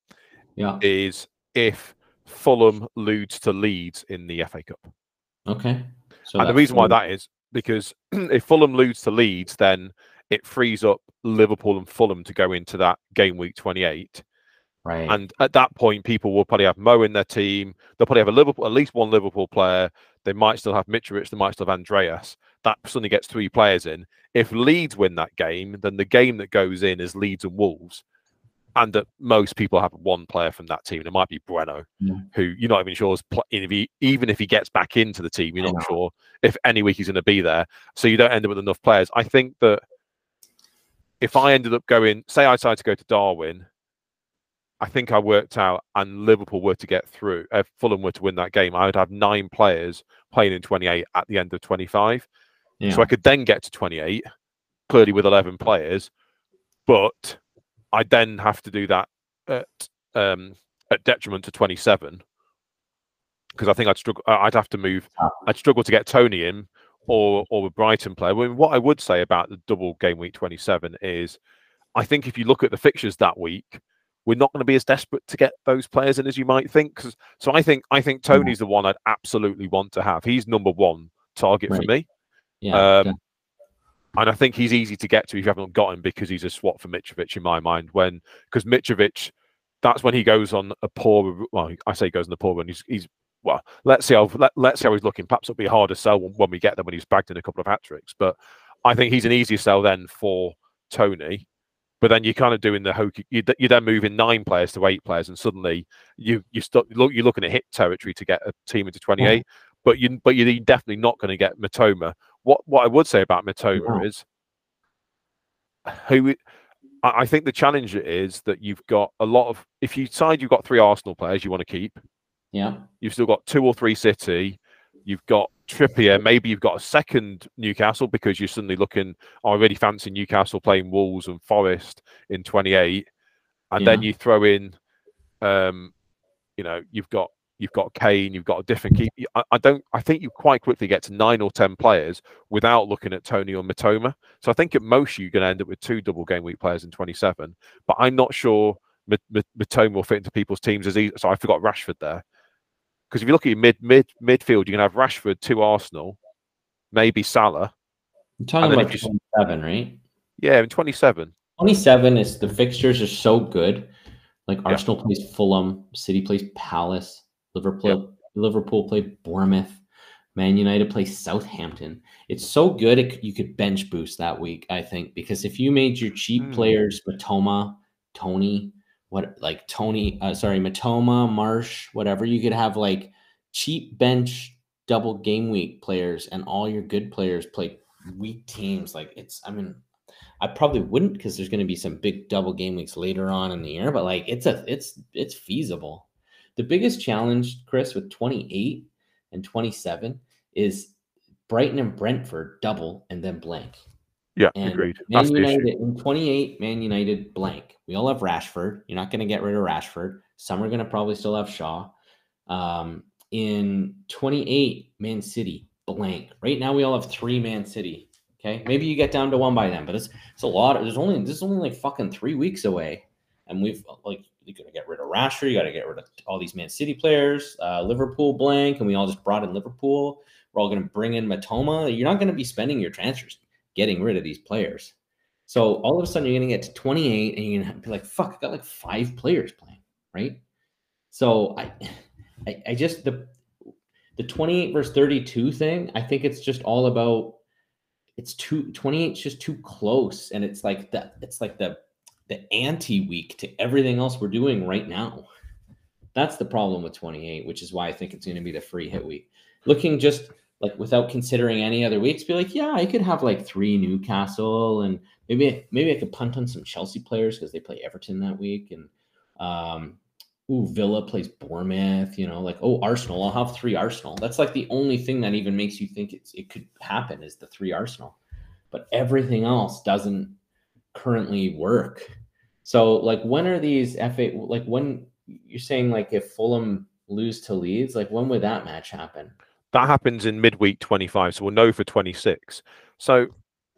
yeah, is if Fulham lose to Leeds in the F A Cup. Okay. So and the reason why that is because if Fulham lose to Leeds, then it frees up Liverpool and Fulham to go into that game week twenty-eight. Right. And at that point, people will probably have Mo in their team. They'll probably have a Liverpool, at least one Liverpool player. They might still have Mitrovic. They might still have Andreas. That suddenly gets three players in. If Leeds win that game, then the game that goes in is Leeds and Wolves. And that most people have one player from that team. It might be Bueno, yeah, who you're not even sure is pl- if he, even if he gets back into the team, you're not sure if any week he's going to be there. So you don't end up with enough players. I think that if I ended up going, say I decided to go to Darwin, I think I worked out, and Liverpool were to get through, if Fulham were to win that game, I would have nine players playing in twenty-eight at the end of twenty-five. Yeah. So I could then get to twenty-eight, clearly with eleven players, but I then have to do that at, um, at detriment to twenty-seven, because I think I'd struggle. I'd have to move. I'd struggle to get Tony in or or a Brighton player. I mean, what I would say about the double game week twenty-seven is, I think if you look at the fixtures that week, we're not going to be as desperate to get those players in as you might think. So I think I think Tony's the one I'd absolutely want to have. He's number one target, right, for me. Yeah, um, and I think he's easy to get to if you haven't got him, because he's a swap for Mitrovic in my mind. When because Mitrovic, that's when he goes on a poor. Well, I say he goes on the poor run. He's, he's well. Let's see how let, let's see how he's looking. Perhaps it'll be a harder sell when, when we get there when he's bagged in a couple of hat tricks. But I think he's an easier sell then for Tony. But then you're kind of doing the hokey. You you then moving nine players to eight players, and suddenly you you start look you're looking at hit territory to get a team into twenty-eight. Oh. But you but you're definitely not going to get Mitoma. What what I would say about Mitoma oh. is, who I think the challenge is that you've got a lot of. If you decide you've got three Arsenal players you want to keep, yeah, you've still got two or three City. You've got Trippier. Maybe you've got a second Newcastle because you're suddenly looking, oh, I really fancy Newcastle playing Wolves and Forest in twenty-eight. And yeah. then you throw in, um, you know, you've got you've got Kane, you've got a different keep. I, I don't. I think you quite quickly get to nine or ten players without looking at Tony or Mitoma. So I think at most you're going to end up with two double game week players in twenty-seven. But I'm not sure Mitoma will fit into people's teams as easy. So I forgot Rashford there. Because if you look at your mid mid midfield, you're gonna have Rashford, two Arsenal, maybe Salah. You're talking about you... twenty-seven, right? Yeah, in twenty-seven. Twenty-seven is the fixtures are so good. Like Arsenal yeah. plays Fulham, City plays Palace, Liverpool yeah. Liverpool play Bournemouth, Man United play Southampton. It's so good it, you could bench boost that week, I think, because if you made your cheap mm. players Mitoma, Tony. What like Tony, uh, sorry, Mitoma, Marsh, whatever. You could have like cheap bench double game week players, and all your good players play weak teams. Like it's, I mean, I probably wouldn't because there's going to be some big double game weeks later on in the year. But like it's a, it's, it's feasible. The biggest challenge, Chris, with twenty-eight and twenty-seven is Brighton and Brentford double and then blank. Yeah, and agreed. Man That's United in twenty-eight, Man United blank. We all have Rashford. You're not going to get rid of Rashford. Some are going to probably still have Shaw. Um, in twenty-eight, Man City blank. Right now, we all have three Man City. Okay, maybe you get down to one by then, but it's it's a lot. Of, there's only this is only like fucking three weeks away, and we've like you got to get rid of Rashford. You got to get rid of all these Man City players. Uh, Liverpool blank, and we all just brought in Liverpool. We're all going to bring in Matoma. You're not going to be spending your transfers getting rid of these players. So all of a sudden you're going to get to twenty-eight and you're going to be like, fuck, I got like five players playing, right? So I, I, I just, the, the twenty-eight versus thirty-two thing, I think it's just all about, it's too, twenty-eight is just too close. And it's like the, it's like the, the anti-week to everything else we're doing right now. That's the problem with twenty-eight, which is why I think it's going to be the free hit week. Looking just, like without considering any other weeks, be like, yeah, I could have like three Newcastle, and maybe maybe I could punt on some Chelsea players because they play Everton that week, and um, ooh, Villa plays Bournemouth, you know, like oh Arsenal, I'll have three Arsenal. That's like the only thing that even makes you think it's it could happen is the three Arsenal, but everything else doesn't currently work. So like when are these F A? Like when you're saying like if Fulham lose to Leeds, like when would that match happen? That happens in midweek twenty-five, so we'll know for twenty-six. So,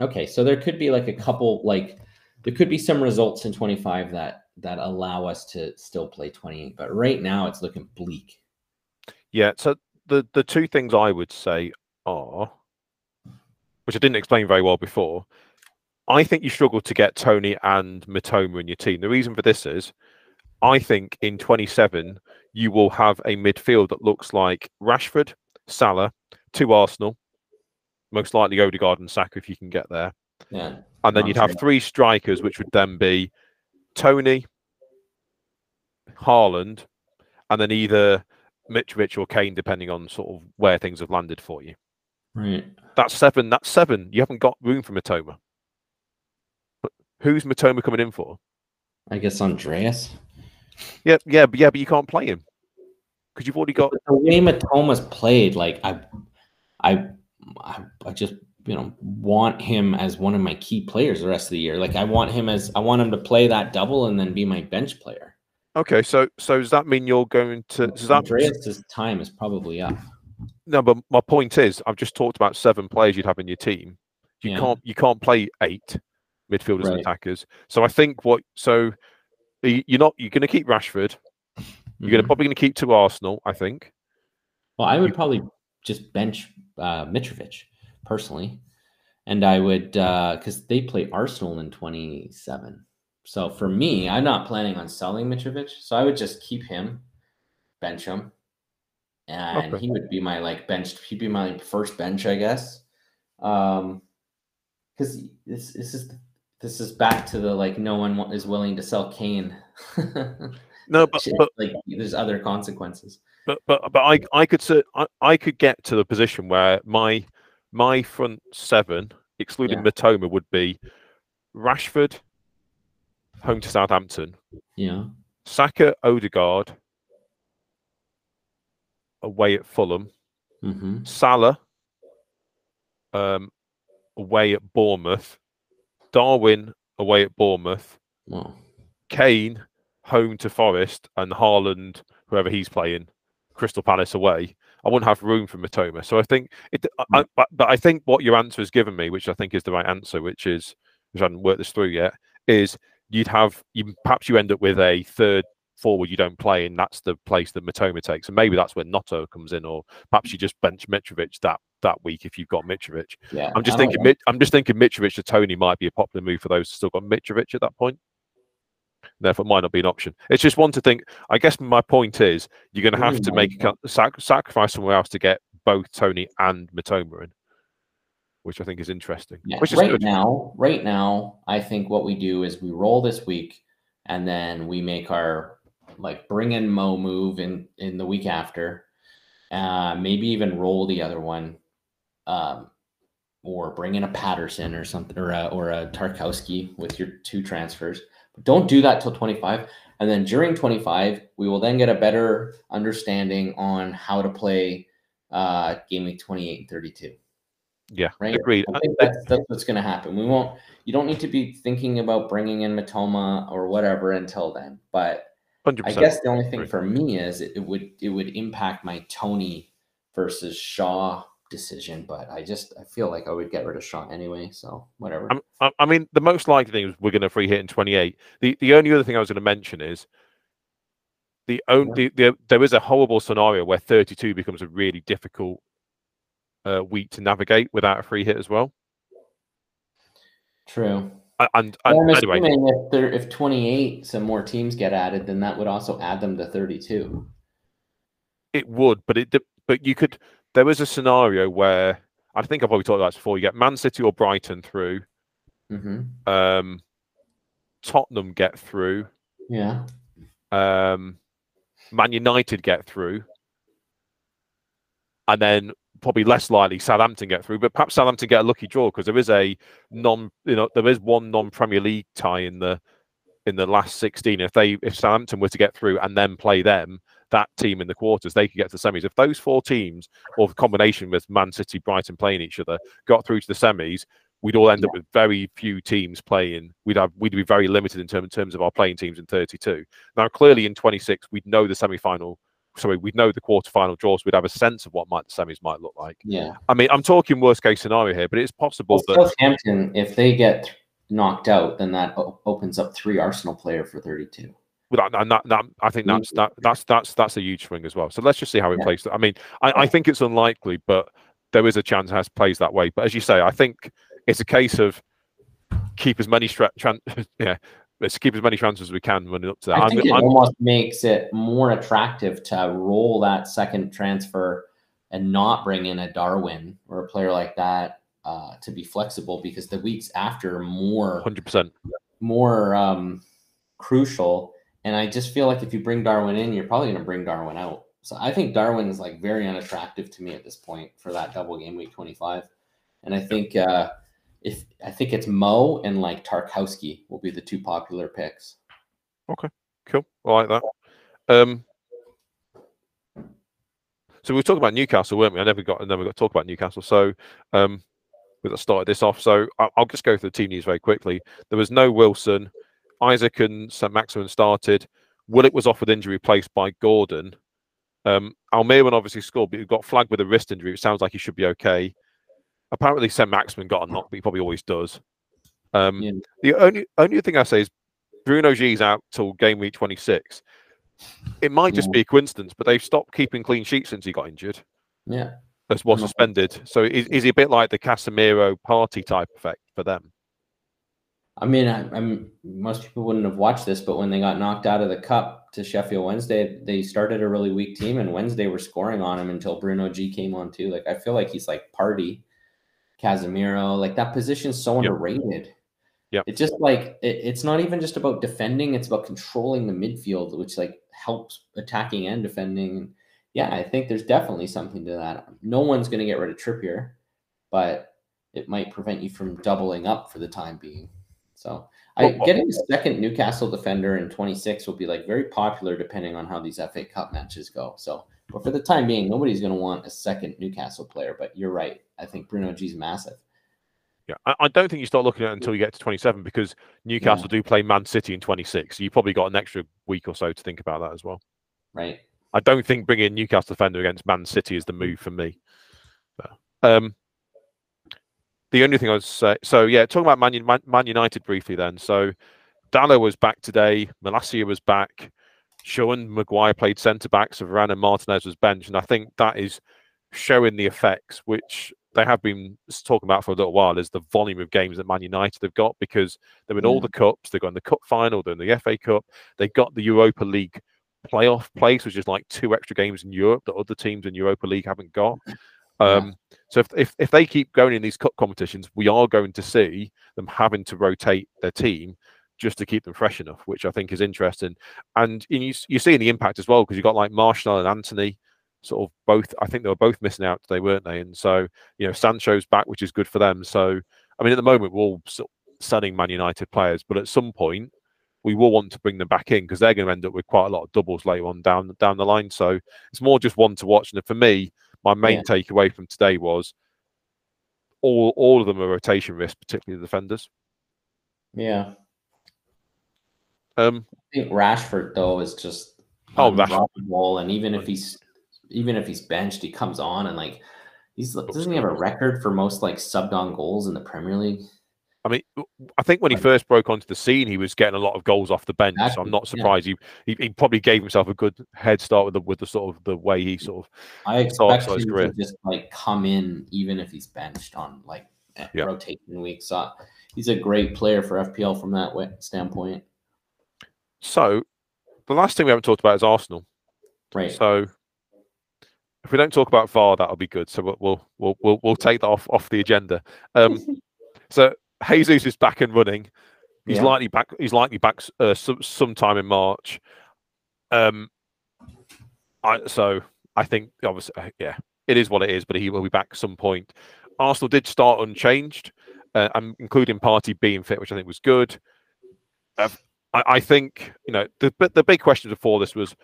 okay, so there could be like a couple, like there could be some results in twenty-five that that allow us to still play twenty-eight. But right now, it's looking bleak. Yeah. So the the two things I would say are, which I didn't explain very well before, I think you struggle to get Tony and Matoma in your team. The reason for this is, I think in twenty-seven you will have a midfield that looks like Rashford, Salah, two Arsenal, most likely Odegaard and Saka if you can get there. Yeah, and then you'd have three strikers, which would then be Tony, Haaland, and then either Mitrovic or Kane, depending on sort of where things have landed for you. Right. That's seven. That's seven. You haven't got room for Matoma. But who's Matoma coming in for? I guess Andreas. Yeah, yeah, but yeah, but you can't play him. Because you've already got but the way Matoma's played, like I, I, I just you know want him as one of my key players the rest of the year. Like I want him as I want him to play that double and then be my bench player. Okay, so so does that mean you're going to? Does that... Andreas's time is probably up. No, but my point is, I've just talked about seven players you'd have in your team. You yeah. can't you can't play eight midfielders right. and attackers. So I think what so you're not you're going to keep Rashford. You're gonna, probably going to keep to Arsenal, I think. Well, I would you... probably just bench uh, Mitrovic, personally. And I would, because uh, they play Arsenal in twenty-seven. So for me, I'm not planning on selling Mitrovic. So I would just keep him, bench him. And okay. he would be my like bench. He'd be my like, first bench, I guess. Because um, this, this, is, this is back to the, like, no one is willing to sell Kane. No, but, but like, there's other consequences. But but but I I could I, I could get to the position where my my front seven, excluding yeah. Matoma, would be Rashford, home to Southampton. Yeah. Saka, Odegaard, away at Fulham. Mm-hmm. Salah, um, away at Bournemouth. Darwin, away at Bournemouth. Wow. Kane, home to Forest, and Haaland, whoever he's playing, Crystal Palace away. I wouldn't have room for Matoma. So I think, it, I, I, but I think what your answer has given me, which I think is the right answer, which is, which I haven't worked this through yet, is you'd have, you, perhaps you end up with a third forward you don't play, and that's the place that Matoma takes. And maybe that's where Noto comes in, or perhaps you just bench Mitrovic that that week if you've got Mitrovic. Yeah, I'm just thinking, know. I'm just thinking Mitrovic to Tony might be a popular move for those who still got Mitrovic at that point. Therefore, it might not be an option. It's just one to think. I guess my point is you're going to have to make a sac sacrifice somewhere else to get both Tony and Matoma in, which I think is interesting. Yeah. Which is right good. now, right now, I think what we do is we roll this week, and then we make our like bring in Mo move in in the week after, uh, maybe even roll the other one, um, or bring in a Patterson or something, or a, or a Tarkowski with your two transfers. Don't do that till twenty-five. And then during twenty-five, we will then get a better understanding on how to play uh, game week twenty-eight and thirty-two. Yeah, right? Agreed. I think that's, that's what's going to happen. We won't. You don't need to be thinking about bringing in Mitoma or whatever until then. But one hundred percent. I guess the only thing for me is it, it would it would impact my Tony versus Shaw decision. But I just I feel like I would get rid of Shaw anyway. So whatever. I'm, I mean, the most likely thing is we're going to free hit in twenty-eight. The the only other thing I was going to mention is the only yeah. the, the, there is a horrible scenario where thirty-two becomes a really difficult Uh, week to navigate without a free hit as well. True. And, and, well, I'm anyway. assuming if, there, if twenty-eight, some more teams get added, then that would also add them to thirty-two. It would, but it but you could. There was a scenario where I think I've probably talked about this before. You get Man City or Brighton through. Mm-hmm. Um, Tottenham get through. Yeah. Um, Man United get through, and then. Probably less likely Southampton get through, but perhaps Southampton get a lucky draw because there is a non, you know, there is one non-Premier League tie in the in the last sixteen. If they, if Southampton were to get through and then play them, that team in the quarters, they could get to the semis. If those four teams, or the combination with Man City, Brighton playing each other, got through to the semis, we'd all end yeah. up with very few teams playing. We'd have we'd be very limited in, term, in terms of our playing teams in thirty-two. Now, clearly in twenty-six, we'd know the semi-final. Sorry, we'd know the quarterfinal draws. We'd have a sense of what might the semis might look like. Yeah, I mean, I'm talking worst case scenario here, but it's possible well, that Southampton, if they get th knocked out, then that opens up three Arsenal player for thirty-two. Well, that, and that, that, I think that's that, that's that's that's a huge swing as well. So let's just see how it yeah. plays. I mean, I, I think it's unlikely, but there is a chance it plays that way. But as you say, I think it's a case of keep as many stra yeah. Let's keep as many chances as we can running up to that. I think I'm, it I'm, almost makes it more attractive to roll that second transfer and not bring in a Darwin or a player like that uh, to be flexible, because the weeks after more one hundred percent more um, crucial. And I just feel like if you bring Darwin in, you're probably going to bring Darwin out. So I think Darwin is like very unattractive to me at this point for that double game week twenty-five. And I think... Uh, If I think it's Mo and like Tarkowski will be the two popular picks. Okay, cool. I like that. Um, so we were talking about Newcastle, weren't we? I never got, and then we got to talk about Newcastle. So um, we started this off. So I'll, I'll just go through the team news very quickly. There was no Wilson, Isaac and Saint Maximin started. Willock was off with injury, replaced by Gordon. Um, Almiron obviously scored, but he got flagged with a wrist injury. It sounds like he should be okay. Apparently, Saint Maximin got a knock, but he probably always does. Um, yeah. The only only thing I say is Bruno G's out till game week twenty-six. It might just yeah. be a coincidence, but they've stopped keeping clean sheets since he got injured. Yeah, that's was suspended. So is is he a bit like the Casemiro party type effect for them? I mean, I, I'm most people wouldn't have watched this, but when they got knocked out of the cup to Sheffield Wednesday, they started a really weak team, and Wednesday were scoring on him until Bruno G came on too. Like I feel like he's like party. Casemiro, like that position's so yep. underrated. Yeah, it's just like it, it's not even just about defending; it's about controlling the midfield, which like helps attacking and defending. Yeah, I think there's definitely something to that. No one's going to get rid of Trippier, but it might prevent you from doubling up for the time being. So, I, getting a second Newcastle defender in twenty-six will be like very popular, depending on how these F A Cup matches go. So. But for the time being, nobody's going to want a second Newcastle player. But you're right. I think Bruno G's massive. Yeah, I, I don't think you start looking at it until you get to twenty-seven, because Newcastle yeah. do play Man City in twenty-six. So you probably got an extra week or so to think about that as well. Right. I don't think bringing a Newcastle defender against Man City is the move for me. But, um, the only thing I would say... So, yeah, talking about Man, Man, Man United briefly then. So, Dalla was back today. Malacia was back. Shaw and Maguire played centre-backs, so Varane and Martinez was benched, and I think that is showing the effects, which they have been talking about for a little while, is the volume of games that Man United have got, because they're in yeah. all the Cups, they've got in the Cup Final, they're in the F A Cup, they've got the Europa League playoff place, which is like two extra games in Europe that other teams in Europa League haven't got. Um, yeah. So if, if, if they keep going in these Cup competitions, we are going to see them having to rotate their team just to keep them fresh enough, which I think is interesting. And you, you're seeing the impact as well, because you've got like Martial and Antony, sort of both, I think they were both missing out today, weren't they? And so, you know, Sancho's back, which is good for them. So, I mean, at the moment, we're all sort of selling Man United players, but at some point, we will want to bring them back in, because they're going to end up with quite a lot of doubles later on down, down the line. So it's more just one to watch. And for me, my main yeah. takeaway from today was all all of them are rotation risks, particularly the defenders. Yeah. Um, I think Rashford though is just oh Rashford. And even if he's even if he's benched, he comes on and like he's doesn't he have a record for most like subbed on goals in the Premier League? I mean, I think when he first broke onto the scene, he was getting a lot of goals off the bench. Exactly. So I'm not surprised. Yeah. He, he he probably gave himself a good head start with the with the sort of the way he sort of. I expect him to just like come in, even if he's benched on like yeah. rotation weeks. So he's a great player for F P L from that way, standpoint. So the last thing we haven't talked about is Arsenal. Right. So if we don't talk about V A R, that'll be good. So we'll we'll we'll we'll take that off off the agenda. Um, so. Jesus is back and running. He's yeah. likely back. He's likely back uh, some, sometime in March. Um, I, so I think obviously, uh, yeah, it is what it is. But he will be back some point. Arsenal did start unchanged, uh, and including Party being fit, which I think was good. Uh, I, I think you know the but the big question before this was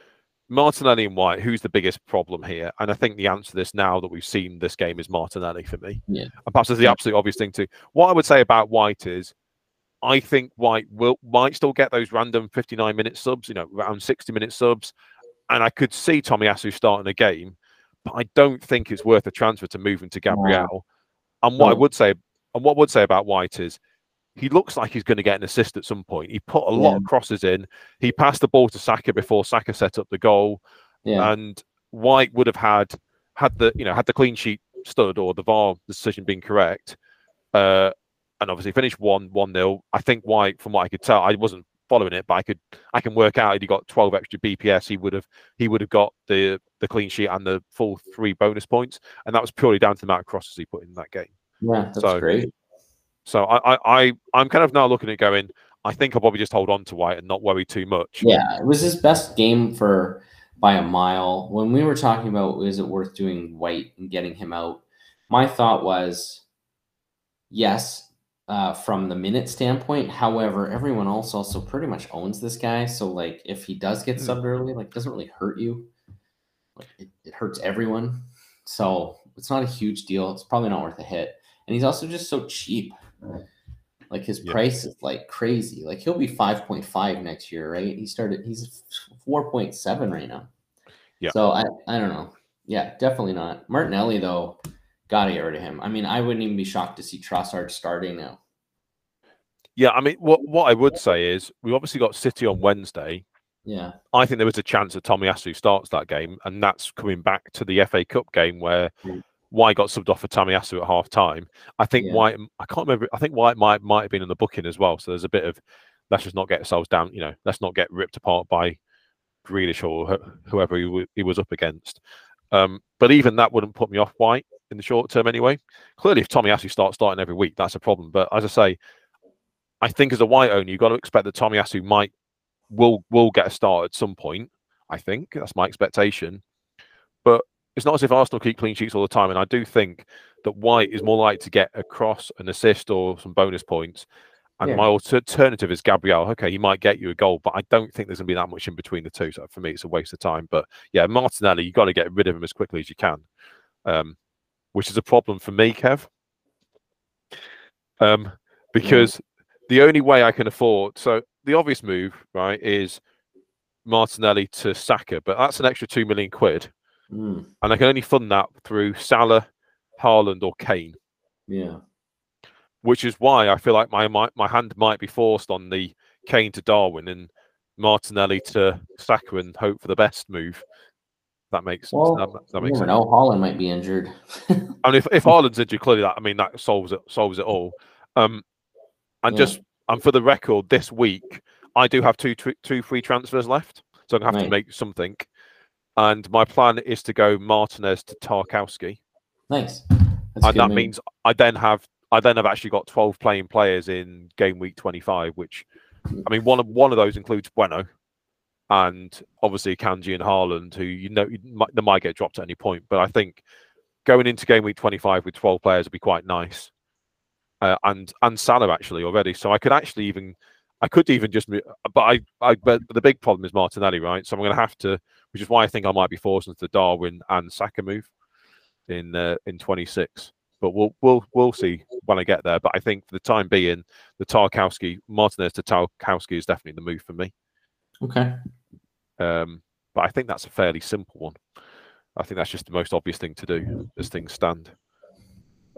Martinelli and White. Who's the biggest problem here? And I think the answer to this, now that we've seen this game, is Martinelli for me. Yeah. And perhaps that's the absolute obvious thing too. What I would say about White is, I think White will might still get those random fifty-nine minute subs, you know, around sixty minute subs, and I could see Tomiyasu starting a game, but I don't think it's worth a transfer to move him to Gabriel. Wow. And what wow. I would say, and what I would say about White is, he looks like he's going to get an assist at some point. He put a lot yeah. of crosses in. He passed the ball to Saka before Saka set up the goal. Yeah. And White would have had had the you know had the clean sheet stood or the V A R decision been correct, uh, and obviously finished one one nil. I think White, from what I could tell, I wasn't following it, but I could I can work out if he got twelve extra B P S, he would have he would have got the the clean sheet and the full three bonus points, and that was purely down to the amount of crosses he put in that game. Yeah, that's so, great. So I, I, I, I'm kind of now looking at going, I think I'll probably just hold on to White and not worry too much. Yeah, it was his best game for by a mile. When we were talking about, is it worth doing White and getting him out? My thought was, yes, uh, from the minute standpoint. However, everyone else also pretty much owns this guy. So like, if he does get subbed early, like, it doesn't really hurt you. Like, it, it hurts everyone. So it's not a huge deal. It's probably not worth a hit. And he's also just so cheap. Like, his yeah. price is like crazy. Like, he'll be five point five next year, right? He started, he's four point seven right now. Yeah. So I, I don't know. Yeah, definitely not. Martinelli though, gotta get rid of him. I mean, I wouldn't even be shocked to see Trossard starting now. Yeah, I mean, what what I would say is, we obviously got City on Wednesday. Yeah. I think there was a chance that Tomiyasu starts that game, and that's coming back to the F A Cup game where. Mm. White got subbed off for Tomiyasu at half time. I think yeah. White, I can't remember, I think White might might have been in the booking as well. So there's a bit of, let's just not get ourselves down, you know, let's not get ripped apart by Grealish or whoever he, he was up against. Um, but even that wouldn't put me off White in the short term anyway. Clearly, if Tomiyasu starts starting every week, that's a problem. But as I say, I think as a White owner, you've got to expect that Tomiyasu might, will, will get a start at some point. I think that's my expectation. But it's not as if Arsenal keep clean sheets all the time, and I do think that White is more likely to get a cross, an assist, or some bonus points. And yeah. my alternative is Gabriel. Okay, he might get you a goal, but I don't think there's going to be that much in between the two. So for me, it's a waste of time. But yeah, Martinelli, you've got to get rid of him as quickly as you can, um, which is a problem for me, Kev, um, because yeah. the only way I can afford... So the obvious move, right, is Martinelli to Saka, but that's an extra two million quid. Mm. And I can only fund that through Salah, Haaland, or Kane. Yeah, which is why I feel like my my, my hand might be forced on the Kane to Darwin and Martinelli to Saka and hope for the best move. That makes well, sense. That, that makes sense. No, Haaland might be injured. I mean, if if Haaland's injured, clearly that I mean that solves it solves it all. Um, and yeah. just and for the record, this week I do have two two free transfers left, so I'm gonna have right. to make something. And my plan is to go Martinez to Tarkowski. Nice. That's and that move. means I then have I then have actually got twelve playing players in game week twenty-five, which I mean one of one of those includes Bueno and obviously Kanji and Haaland, who you know you might, they might get dropped at any point. But I think going into game week twenty-five with twelve players would be quite nice. Uh, and and Salah actually already. So I could actually even I could even just, move, but I, I, but the big problem is Martinelli, right? So I'm going to have to, which is why I think I might be forced into the Darwin and Saka move in uh, in twenty-six. But we'll we'll we'll see when I get there. But I think for the time being, the Tarkowski, Martinez to Tarkowski is definitely the move for me. Okay. Um, but I think that's a fairly simple one. I think that's just the most obvious thing to do as things stand.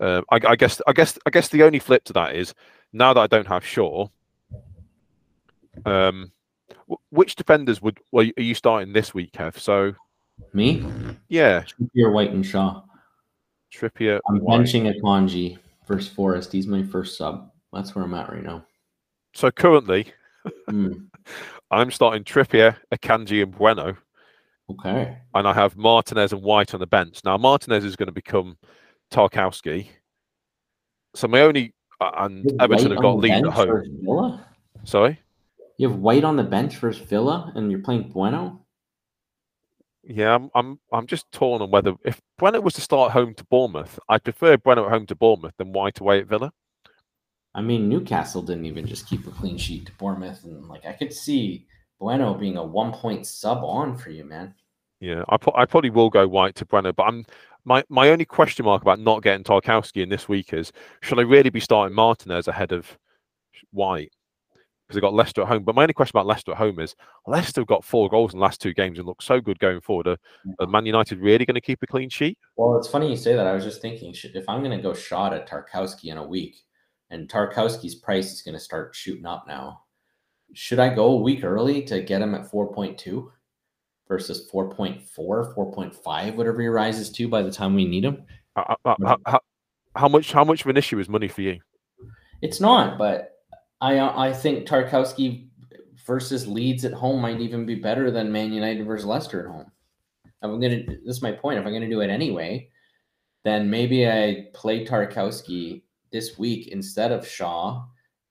Um, I, I guess I guess I guess the only flip to that is now that I don't have Shaw. Um, which defenders would well, are you starting this week, Kev? So me? Yeah. Trippier, White, and Shaw. Trippier. I'm White. Benching Akanji versus Forest. He's my first sub. That's where I'm at right now. So currently, mm. I'm starting Trippier, Akanji, and Bueno. Okay. And I have Martinez and White on the bench. Now Martinez is going to become Tarkowski. So my only uh, and Is Everton White have got Leeds at home. Sorry? You have White on the bench versus Villa and you're playing Bueno? Yeah, I'm I'm I'm just torn on whether if Bueno was to start home to Bournemouth, I'd prefer Bueno at home to Bournemouth than White away at Villa. I mean, Newcastle didn't even just keep a clean sheet to Bournemouth, and like I could see Bueno being a one point sub on for you, man. Yeah, I I probably will go White to Bueno, but I'm my my only question mark about not getting Tarkowski in this week is should I really be starting Martinez ahead of White? Because they got Leicester at home. But my only question about Leicester at home is Leicester got four goals in the last two games and look so good going forward. Are, are Man United really going to keep a clean sheet? Well, it's funny you say that. I was just thinking, if I'm going to go shot at Tarkowski in a week, and Tarkowski's price is going to start shooting up now, should I go a week early to get him at four point two versus four point four, four point five, whatever he rises to by the time we need him? How, how, how, how much? How much of an issue is money for you? It's not, but. I I think Tarkowski versus Leeds at home might even be better than Man United versus Leicester at home. I'm gonna. This is my point. If I'm gonna do it anyway, then maybe I play Tarkowski this week instead of Shaw,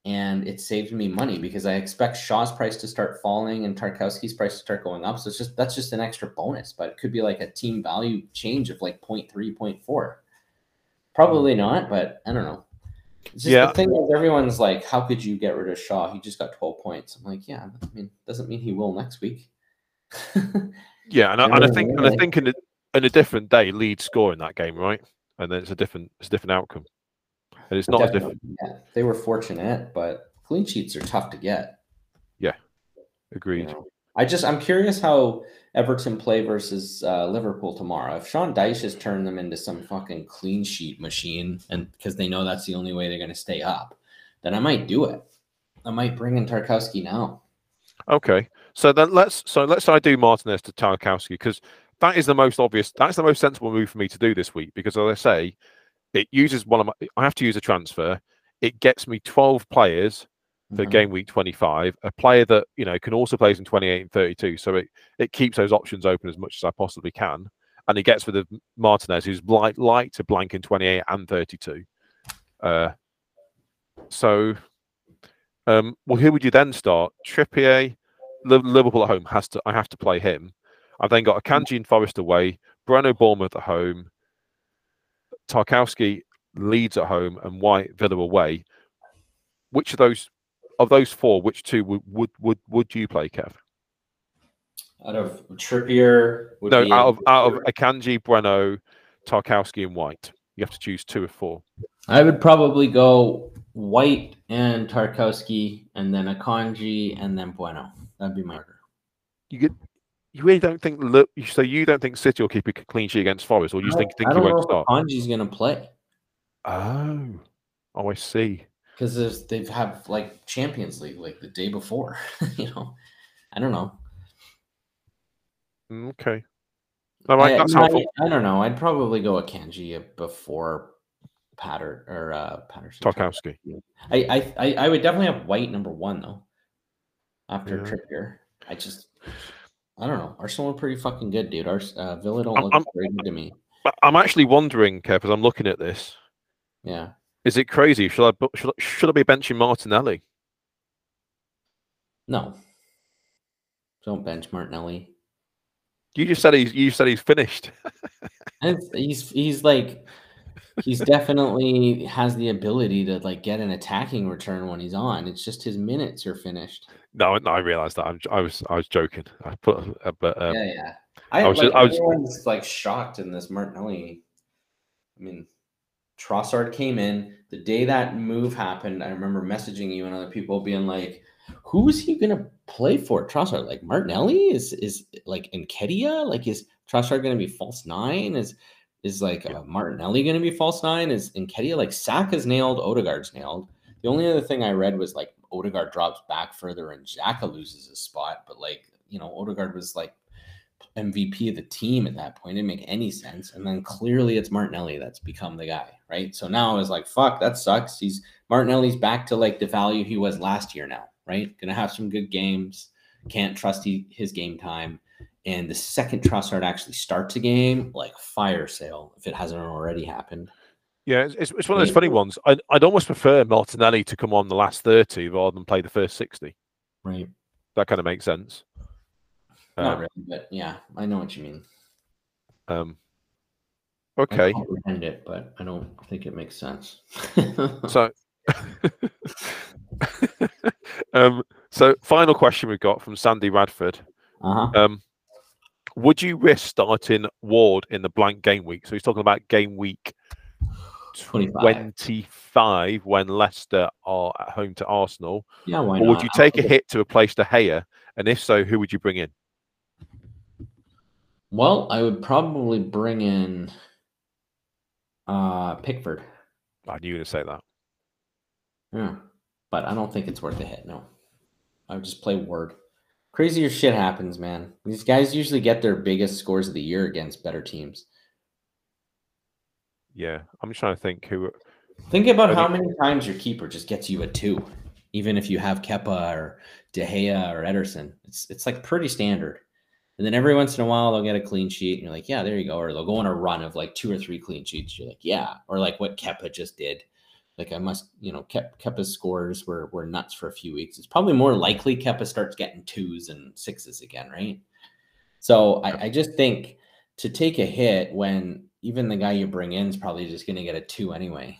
and it saved me money because I expect Shaw's price to start falling and Tarkowski's price to start going up. So it's just that's just an extra bonus, but it could be like a team value change of like zero point three, zero point four. Probably not, but I don't know. It's just yeah. The thing is, everyone's like, how could you get rid of Shaw? He just got twelve points. I'm like, yeah, I mean, doesn't mean he will next week. Yeah, and I, and I think and I think in a, in a different day, Leeds score in that game, right? And then it's a different it's a different outcome. And it's not as different. Yeah, they were fortunate, but clean sheets are tough to get. Yeah, agreed. You know? I just I'm curious how Everton play versus uh, Liverpool tomorrow. If Sean Dyche has turned them into some fucking clean sheet machine, and because they know that's the only way they're going to stay up, then I might do it. I might bring in Tarkowski now. Okay, so then let's so let's I do Martinez to Tarkowski because that is the most obvious. That's the most sensible move for me to do this week because, as I say, it uses one of my. I have to use a transfer. It gets me twelve players. For mm-hmm. game week twenty-five, a player that you know can also play in twenty-eight and thirty-two, so it it keeps those options open as much as I possibly can, and he gets rid of Martinez, who's like like to blank in twenty-eight and thirty-two. Uh, so, um, well, who would you then start? Trippier, Liverpool at home has to. I have to play him. I've then got Akanji and Forest away, Breno Bournemouth at home, Tarkowski Leeds at home, and White Villa away. Which of those? Of those four, which two would would would, would you play, Kev? Out of Trippier, would no, be out of out of Akanji, Bueno, Tarkowski, and White. You have to choose two of four. I would probably go White and Tarkowski, and then Akanji, and then Bueno. That'd be my order. You get. You really don't think? Look, so you don't think City will keep a clean sheet against Forest, or you I, think think you won't start? Akanji's going to play. Oh, oh, I see. Because they've had like Champions League like the day before, you know. I don't know. Okay. All right, I, that's I, helpful. I don't know. I'd probably go Akanji before Patter or uh, Patterson. Tarkowski. I, I I would definitely have White number one though. After yeah. Trippier, I just I don't know. Arsenal are pretty fucking good, dude. Our uh, Villa don't I'm, look I'm, great to me. I'm actually wondering, Kev, as I'm looking at this. Yeah. Is it crazy? Should I should, should I be benching Martinelli? No, don't bench Martinelli. You just said he's you said he's finished. he's he's like he's definitely has the ability to like get an attacking return when he's on. It's just his minutes are finished. No, no, I realized that. I'm, I was I was joking. I put but um, yeah, yeah. I, I was like, just, I was everyone's like shocked in this Martinelli. I mean. Trossard came in. The day that move happened, I remember messaging you and other people being like, who is he going to play for? Trossard, like Martinelli? Is is like Nketiah? Like, is Trossard going to be false nine? Is is like uh, Martinelli going to be false nine? Is Nketiah, like Saka's nailed, Odegaard's nailed. The only other thing I read was like Odegaard drops back further and Xhaka loses his spot. But like, you know, Odegaard was like M V P of the team at that point. It didn't make any sense. And then clearly it's Martinelli that's become the guy, right? So now I was like, fuck, that sucks. He's Martinelli's back to like the value he was last year now, right? Gonna have some good games. Can't trust he, his game time. And the second Trossard actually starts a game, like fire sale, if it hasn't already happened. Yeah, it's, it's one of those funny ones. I'd, I'd almost prefer Martinelli to come on the last thirty rather than play the first sixty. Right. That kind of makes sense. Not um, really, but yeah, I know what you mean. Um, okay. I comprehend it, but I don't think it makes sense. so, um, so final question we've got from Sandy Radford. Uh-huh. Um, would you risk starting Ward in the blank game week? So he's talking about game week twenty-five, twenty-five when Leicester are at home to Arsenal. Yeah, why not? Or would you take a hit to replace De Gea? And if so, who would you bring in? Well, I would probably bring in uh, Pickford. I knew you were going to say that. Yeah, but I don't think it's worth a hit, no. I would just play Ward. Crazier shit happens, man. These guys usually get their biggest scores of the year against better teams. Yeah, I'm just trying to think who... Think about how many times your keeper just gets you a two, even if you have Kepa or De Gea or Ederson. It's, it's like pretty standard. And then every once in a while, they'll get a clean sheet, and you're like, yeah, there you go. Or they'll go on a run of like two or three clean sheets. You're like, yeah. Or like what Kepa just did. Like I must, you know, Kep, Kepa's scores were, were nuts for a few weeks. It's probably more likely Kepa starts getting twos and sixes again, right? So I, I just think to take a hit when even the guy you bring in is probably just going to get a two anyway.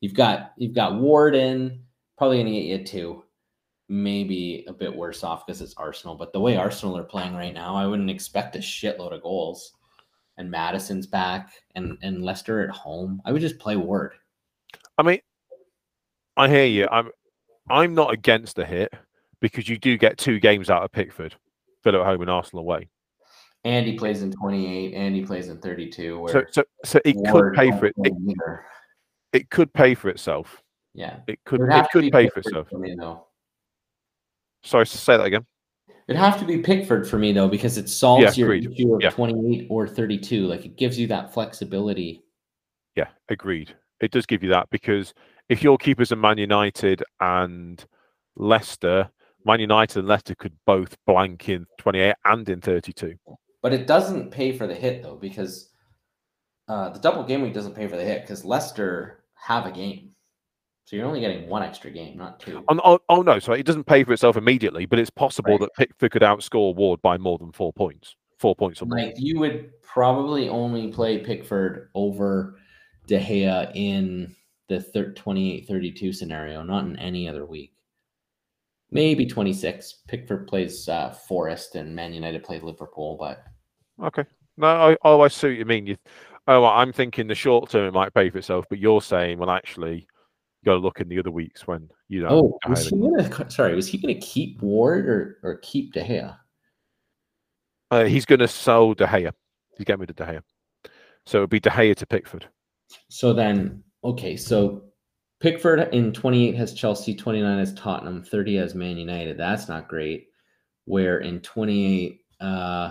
you've got you've got Ward in, probably going to get you a two. Maybe a bit worse off because it's Arsenal, but the way Arsenal are playing right now, I wouldn't expect a shitload of goals. And Madison's back, and and Leicester at home. I would just play Ward. I mean, I hear you. I'm I'm not against the hit because you do get two games out of Pickford, Villa at home and Arsenal away. And he plays in twenty-eight, and he plays in thirty-two. Where so, so, so it Ward could pay for it. It, it could pay for itself. Yeah, it could. It, it could pay for itself. For me, Sorry, say that again. It'd have to be Pickford for me, though, because it solves yeah, your agreed. issue of yeah. twenty-eight or thirty-two. Like, it gives you that flexibility. Yeah, agreed. It does give you that, because if your keepers are Man United and Leicester, Man United and Leicester could both blank in twenty-eight and in thirty-two. But it doesn't pay for the hit, though, because uh, the double game week doesn't pay for the hit, because Leicester have a game. So you're only getting one extra game, not two. Oh, oh, oh no, so it doesn't pay for itself immediately, but it's possible right. that Pickford could outscore Ward by more than four points. Four points or more. Like you would probably only play Pickford over De Gea in the twenty-eight thirty-two scenario, not in any other week. Maybe twenty-six. Pickford plays uh, Forest and Man United plays Liverpool, but... Okay. No, I, oh, I see what you mean. You, oh, I'm thinking the short term it might pay for itself, but you're saying, well, actually... Got to look in the other weeks when you know. Oh, was he gonna, sorry, was he going to keep Ward or, or keep De Gea? Uh, he's going to sell De Gea. He's getting rid of De Gea, so it'd be De Gea to Pickford. So then, okay, so Pickford in twenty-eight has Chelsea, twenty-nine has Tottenham, thirty has Man United. That's not great. Where in twenty-eight, uh,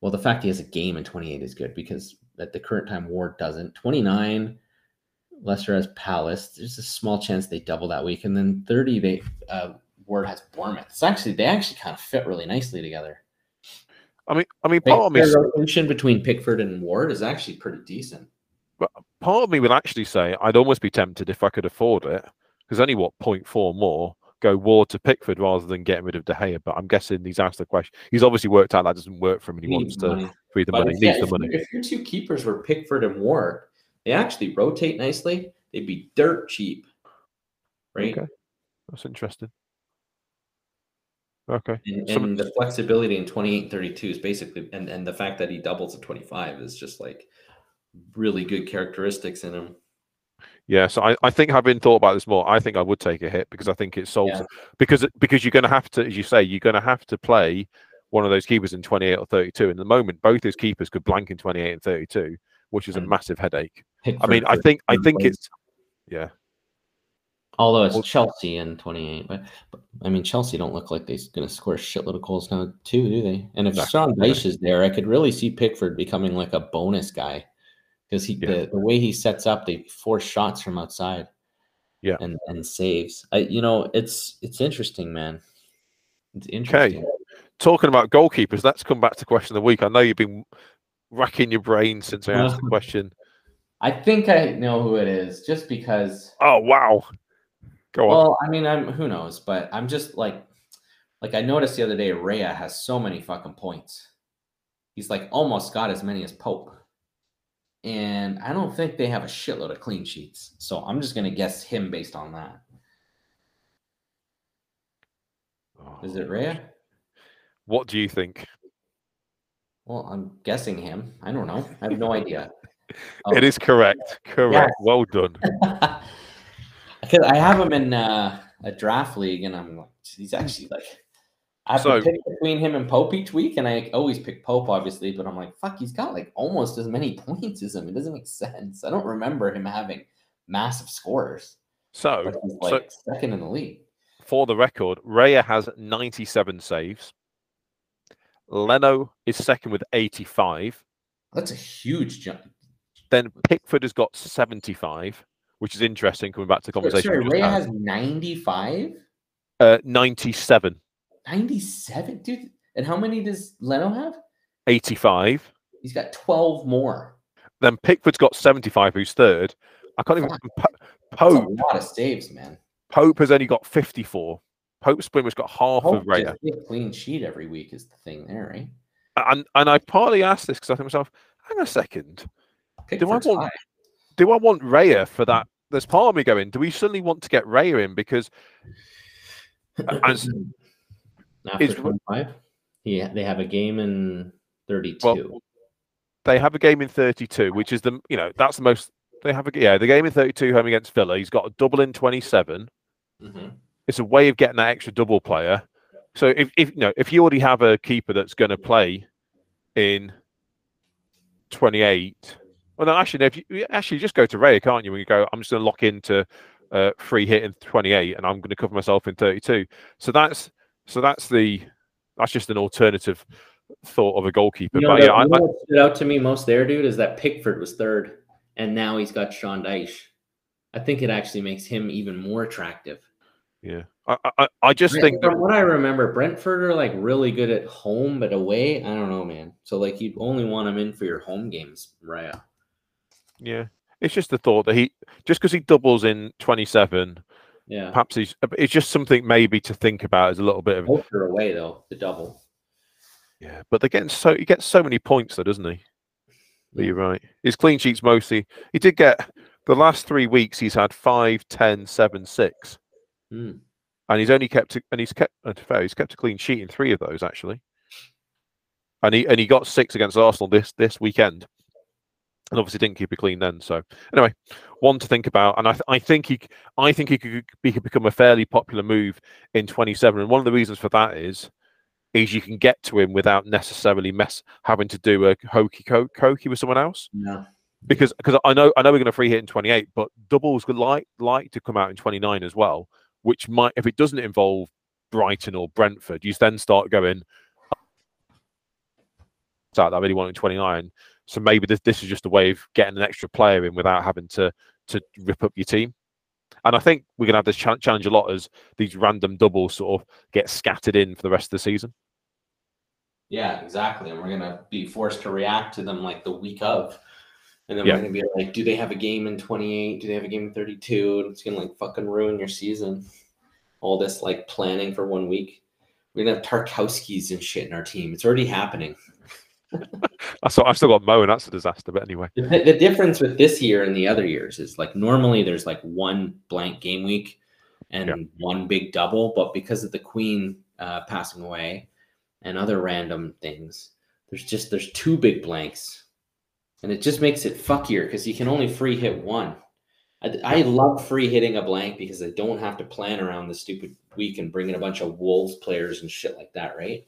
well, the fact he has a game in twenty-eight is good because at the current time Ward doesn't. twenty-nine. Leicester has Palace. There's a small chance they double that week. And then thirty, they uh, Ward has Bournemouth. It's actually they actually kind of fit really nicely together. I mean, I mean, part like, of the rotation between Pickford and Ward is actually pretty decent. But part of me would actually say I'd almost be tempted if I could afford it, because only what zero point four more go Ward to Pickford rather than getting rid of De Gea. But I'm guessing he's asked the question. He's obviously worked out that doesn't work for him, and he, he wants to free the money. He needs yeah, the if, money. If your two keepers were Pickford and Ward. They actually rotate nicely. They'd be dirt cheap, right? Okay. That's interesting. Okay. And, and the flexibility in twenty-eight thirty-two is basically, and, and the fact that he doubles at twenty-five is just like really good characteristics in him. Yeah, so I, I think, having thought about this more, I think I would take a hit, because I think it solves yeah. because because you're going to have to, as you say, you're going to have to play one of those keepers in twenty-eight or thirty-two. In the moment, both those keepers could blank in twenty-eight and thirty-two, which is a massive headache. I mean, I think I think it's yeah. Although it's Chelsea in twenty-eight, but, but I mean, Chelsea don't look like they're going to score a shitload of goals now, too, do they? And if Sean Dyche is there, I could really see Pickford becoming like a bonus guy, because he yeah. the, the way he sets up, they force shots from outside, yeah, and, and saves. I, you know, it's it's interesting, man. It's interesting. Okay. Talking about goalkeepers, let's come back to question of the week. I know you've been racking your brain since I asked the question. I think I know who it is, just because. Oh wow. Go on. Well, I mean, I'm who knows, but I'm just like, like I noticed the other day, Raya has so many fucking points. He's like almost got as many as Pope, and I don't think they have a shitload of clean sheets. So I'm just gonna guess him based on that. Oh, is it Raya? What do you think? Well, I'm guessing him. I don't know. I have no idea. Oh. It is correct. Correct. Yes. Well done. Because I have him in uh, a draft league, and I'm like, he's actually like, I've so, picked between him and Pope each week, and I always pick Pope, obviously, but I'm like, fuck, he's got like almost as many points as him. It doesn't make sense. I don't remember him having massive scores. So, but he's like so second in the league. For the record, Raya has ninety-seven saves. Leno is second with eighty-five. That's a huge jump. Then Pickford has got seventy-five. Which is interesting, coming back to the conversation. Sorry, Ray has ninety-five? Uh, ninety-seven. ninety-seven? Dude, and how many does Leno have? eighty-five. He's got twelve more. Then Pickford's got seventy-five, who's third. I can't even... Pope. That's a lot of saves, man. Pope has only got fifty-four. Pope's pretty much got half Pope of Ray. Just a clean sheet every week is the thing there, right? And, and I partly asked this because I think to myself, hang on a second. Pickford's Do I want... high. Do I want Raya for that? There's part of me going, do we suddenly want to get Raya in? Because as after twenty-five, yeah, they have a game in thirty-two. Well, they have a game in thirty-two, which is the you know that's the most they have. A, yeah, the game in thirty-two home against Villa. He's got a double in twenty-seven. Mm-hmm. It's a way of getting that extra double player. So if if you know if you already have a keeper that's going to play in twenty-eight. Well, no, actually, if you, you actually just go to Raya, can't you? When you go, I'm just going to lock into uh, free hit in twenty-eight, and I'm going to cover myself in thirty-two. So that's so that's the that's just an alternative thought of a goalkeeper. You know, but, that, yeah, you I, know what stood out to me most there, dude, is that Pickford was third, and now he's got Sean Dyche. I think it actually makes him even more attractive. Yeah, I I, I just Brent, think that... from what I remember, Brentford are like really good at home, but away, I don't know, man. So like, you'd only want him in for your home games, Raya. Yeah, it's just the thought that he just because he doubles in twenty-seven, yeah, perhaps he's it's just something maybe to think about as a little bit of Poker away though the double. Yeah, but they're getting so he gets so many points though, doesn't he? Yeah. You're right. His clean sheets mostly. He did get the last three weeks. He's had five, ten, seven, six, mm. and he's only kept and he's kept he's kept a clean sheet in three of those actually. And he and he got six against Arsenal this this weekend. And obviously didn't keep it clean then. So anyway, one to think about. And I, th I think he, I think he could, he could become a fairly popular move in twenty-seven. And one of the reasons for that is, is you can get to him without necessarily mess having to do a hokey co cokey with someone else. No, because because I know I know we're going to free hit in twenty-eight, but doubles would like like to come out in twenty-nine as well. Which might, if it doesn't involve Brighton or Brentford, you then start going. That I really want in twenty-nine. So maybe this, this is just a way of getting an extra player in without having to to rip up your team. And I think we're going to have this challenge a lot as these random doubles sort of get scattered in for the rest of the season. Yeah, exactly. And we're going to be forced to react to them like the week of. And then yeah. we're going to be like, do they have a game in twenty-eight? Do they have a game in thirty-two? And it's going to like fucking ruin your season. All this like planning for one week. We're going to have Tarkowskis and shit in our team. It's already happening. I saw, I've still got Mo, and that's a disaster. But anyway, the, the difference with this year and the other years is like normally there's like one blank game week and yeah. one big double, but because of the Queen uh, passing away and other random things, there's just there's two big blanks. And it just makes it fuckier because you can only free hit one. I, I love free hitting a blank because I don't have to plan around the stupid week and bring in a bunch of Wolves players and shit like that, right?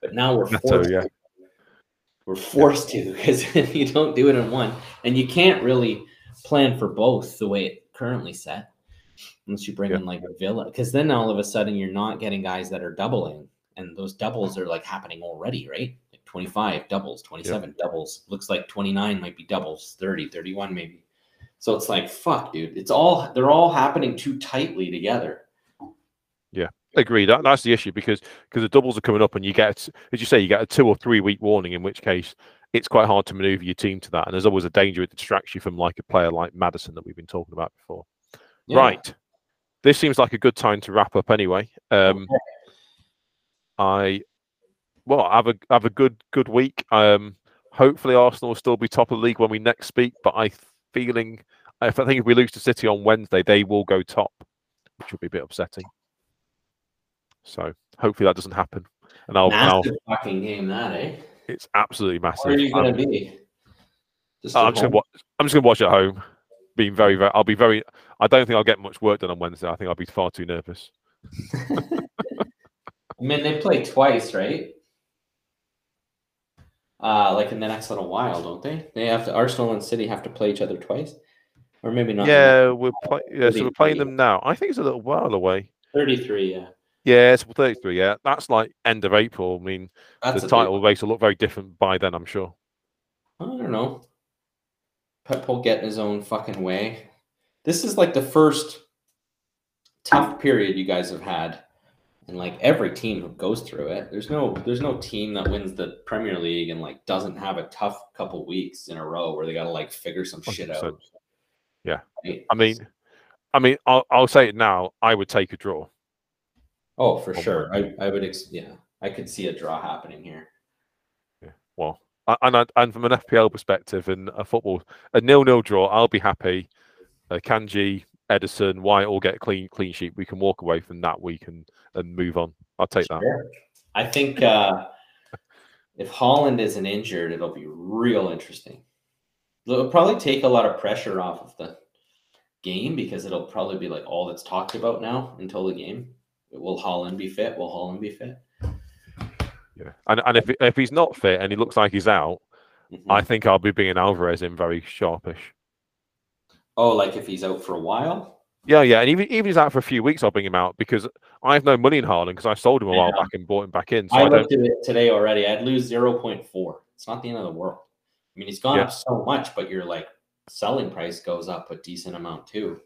But now we're forced so, yeah. to. We're forced yeah. to because if you don't do it in one. And you can't really plan for both the way it's currently set unless you bring yeah. in like a Villa. Because then all of a sudden you're not getting guys that are doubling. And those doubles are like happening already, right? Like twenty-five doubles, twenty-seven yeah. doubles. Looks like twenty-nine might be doubles, thirty, thirty-one maybe. So it's like, fuck, dude. It's all, they're all happening too tightly together. Yeah, agreed. That, that's the issue because because the doubles are coming up and you get, as you say, you get a two or three week warning, in which case it's quite hard to maneuver your team to that. And there's always a danger it distracts you from like a player like Maddison that we've been talking about before. Yeah. Right. This seems like a good time to wrap up anyway. Um, okay. I well have a have a good good week. Um, hopefully Arsenal will still be top of the league when we next speak. But I feeling if I think if we lose to City on Wednesday, they will go top, which will be a bit upsetting. So hopefully that doesn't happen. And I'll, massive I'll fucking game that, eh? It's absolutely massive. Where are you gonna I'm, be? Just I'm, just gonna watch, I'm just gonna watch at home. Being very very, I'll be very. I don't think I'll get much work done on Wednesday. I think I'll be far too nervous. I mean, they play twice, right? Uh, like in the next little while, don't they? They have to, Arsenal and City have to play each other twice, or maybe not. Yeah, we're play, yeah, so we're playing them now. I think it's a little while away. Thirty-three, yeah. Yeah, it's thirty-three. Yeah, that's like end of April. I mean, that's the title race will look very different by then, I'm sure. I don't know. Pep will get in his own fucking way. This is like the first tough period you guys have had. And like every team goes through it. There's no, there's no team that wins the Premier League and like doesn't have a tough couple weeks in a row where they got to like figure some one hundred percent shit out. Yeah, right? I mean, I mean, I'll I'll say it now. I would take a draw. Oh, for oh, sure. I, I would. Ex- yeah, I could see a draw happening here. Yeah. Well, and I, and from an F P L perspective and a football, a nil-nil draw, I'll be happy. Uh, Kanji. Edison, White all get clean clean sheet. We can walk away from that week and, and move on. I'll take sure. that. I think uh, if Haaland isn't injured, it'll be real interesting. It'll probably take a lot of pressure off of the game because it'll probably be like all that's talked about now until the game. Will Haaland be fit? Will Haaland be fit? Yeah, and and if if he's not fit and he looks like he's out, mm-hmm. I think I'll be bringing Alvarez in very sharpish. Oh, like if he's out for a while? Yeah, yeah. And even, even if he's out for a few weeks, I'll bring him out because I have no money in Haaland because I sold him a yeah. while back and bought him back in. So I, I looked at it today already. I'd lose zero point four. It's not the end of the world. I mean, he's gone yeah. up so much, but your like selling price goes up a decent amount too.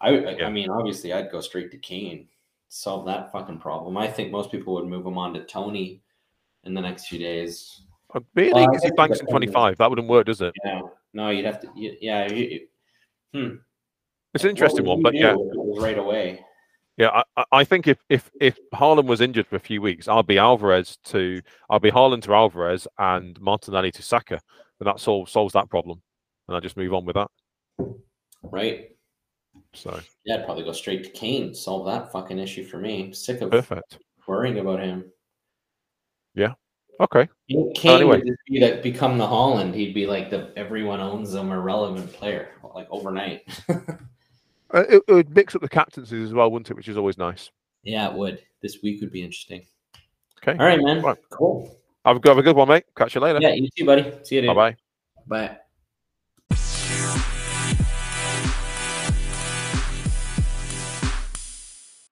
I, I, yeah. I mean, obviously, I'd go straight to Kane. Solve that fucking problem. I think most people would move him on to Tony in the next few days. Oh, really? Because well, he banks in twenty-five. That wouldn't work, does it? Yeah. No, you'd have to... You, yeah, you, you, Hmm. It's an interesting one, but yeah, right away. Yeah, I, I think if if if Haaland was injured for a few weeks, I'll be Alvarez to I'll be Haaland to Alvarez and Martinelli to Saka, and that solves solves that problem, and I just move on with that. Right. So yeah, I'd probably go straight to Kane. Solve that fucking issue for me. I'm sick of Perfect. worrying about him. Yeah. Okay. Kane anyway. would be that become the Haaland. He'd be like the everyone owns him irrelevant player, like overnight. uh, it, it would mix up the captaincies as well, wouldn't it? Which is always nice. Yeah, it would. This week would be interesting. Okay. All right, man. All right. Cool. Have a, have a good one, mate. Catch you later. Yeah, you too, buddy. See you later. Bye-bye. Bye.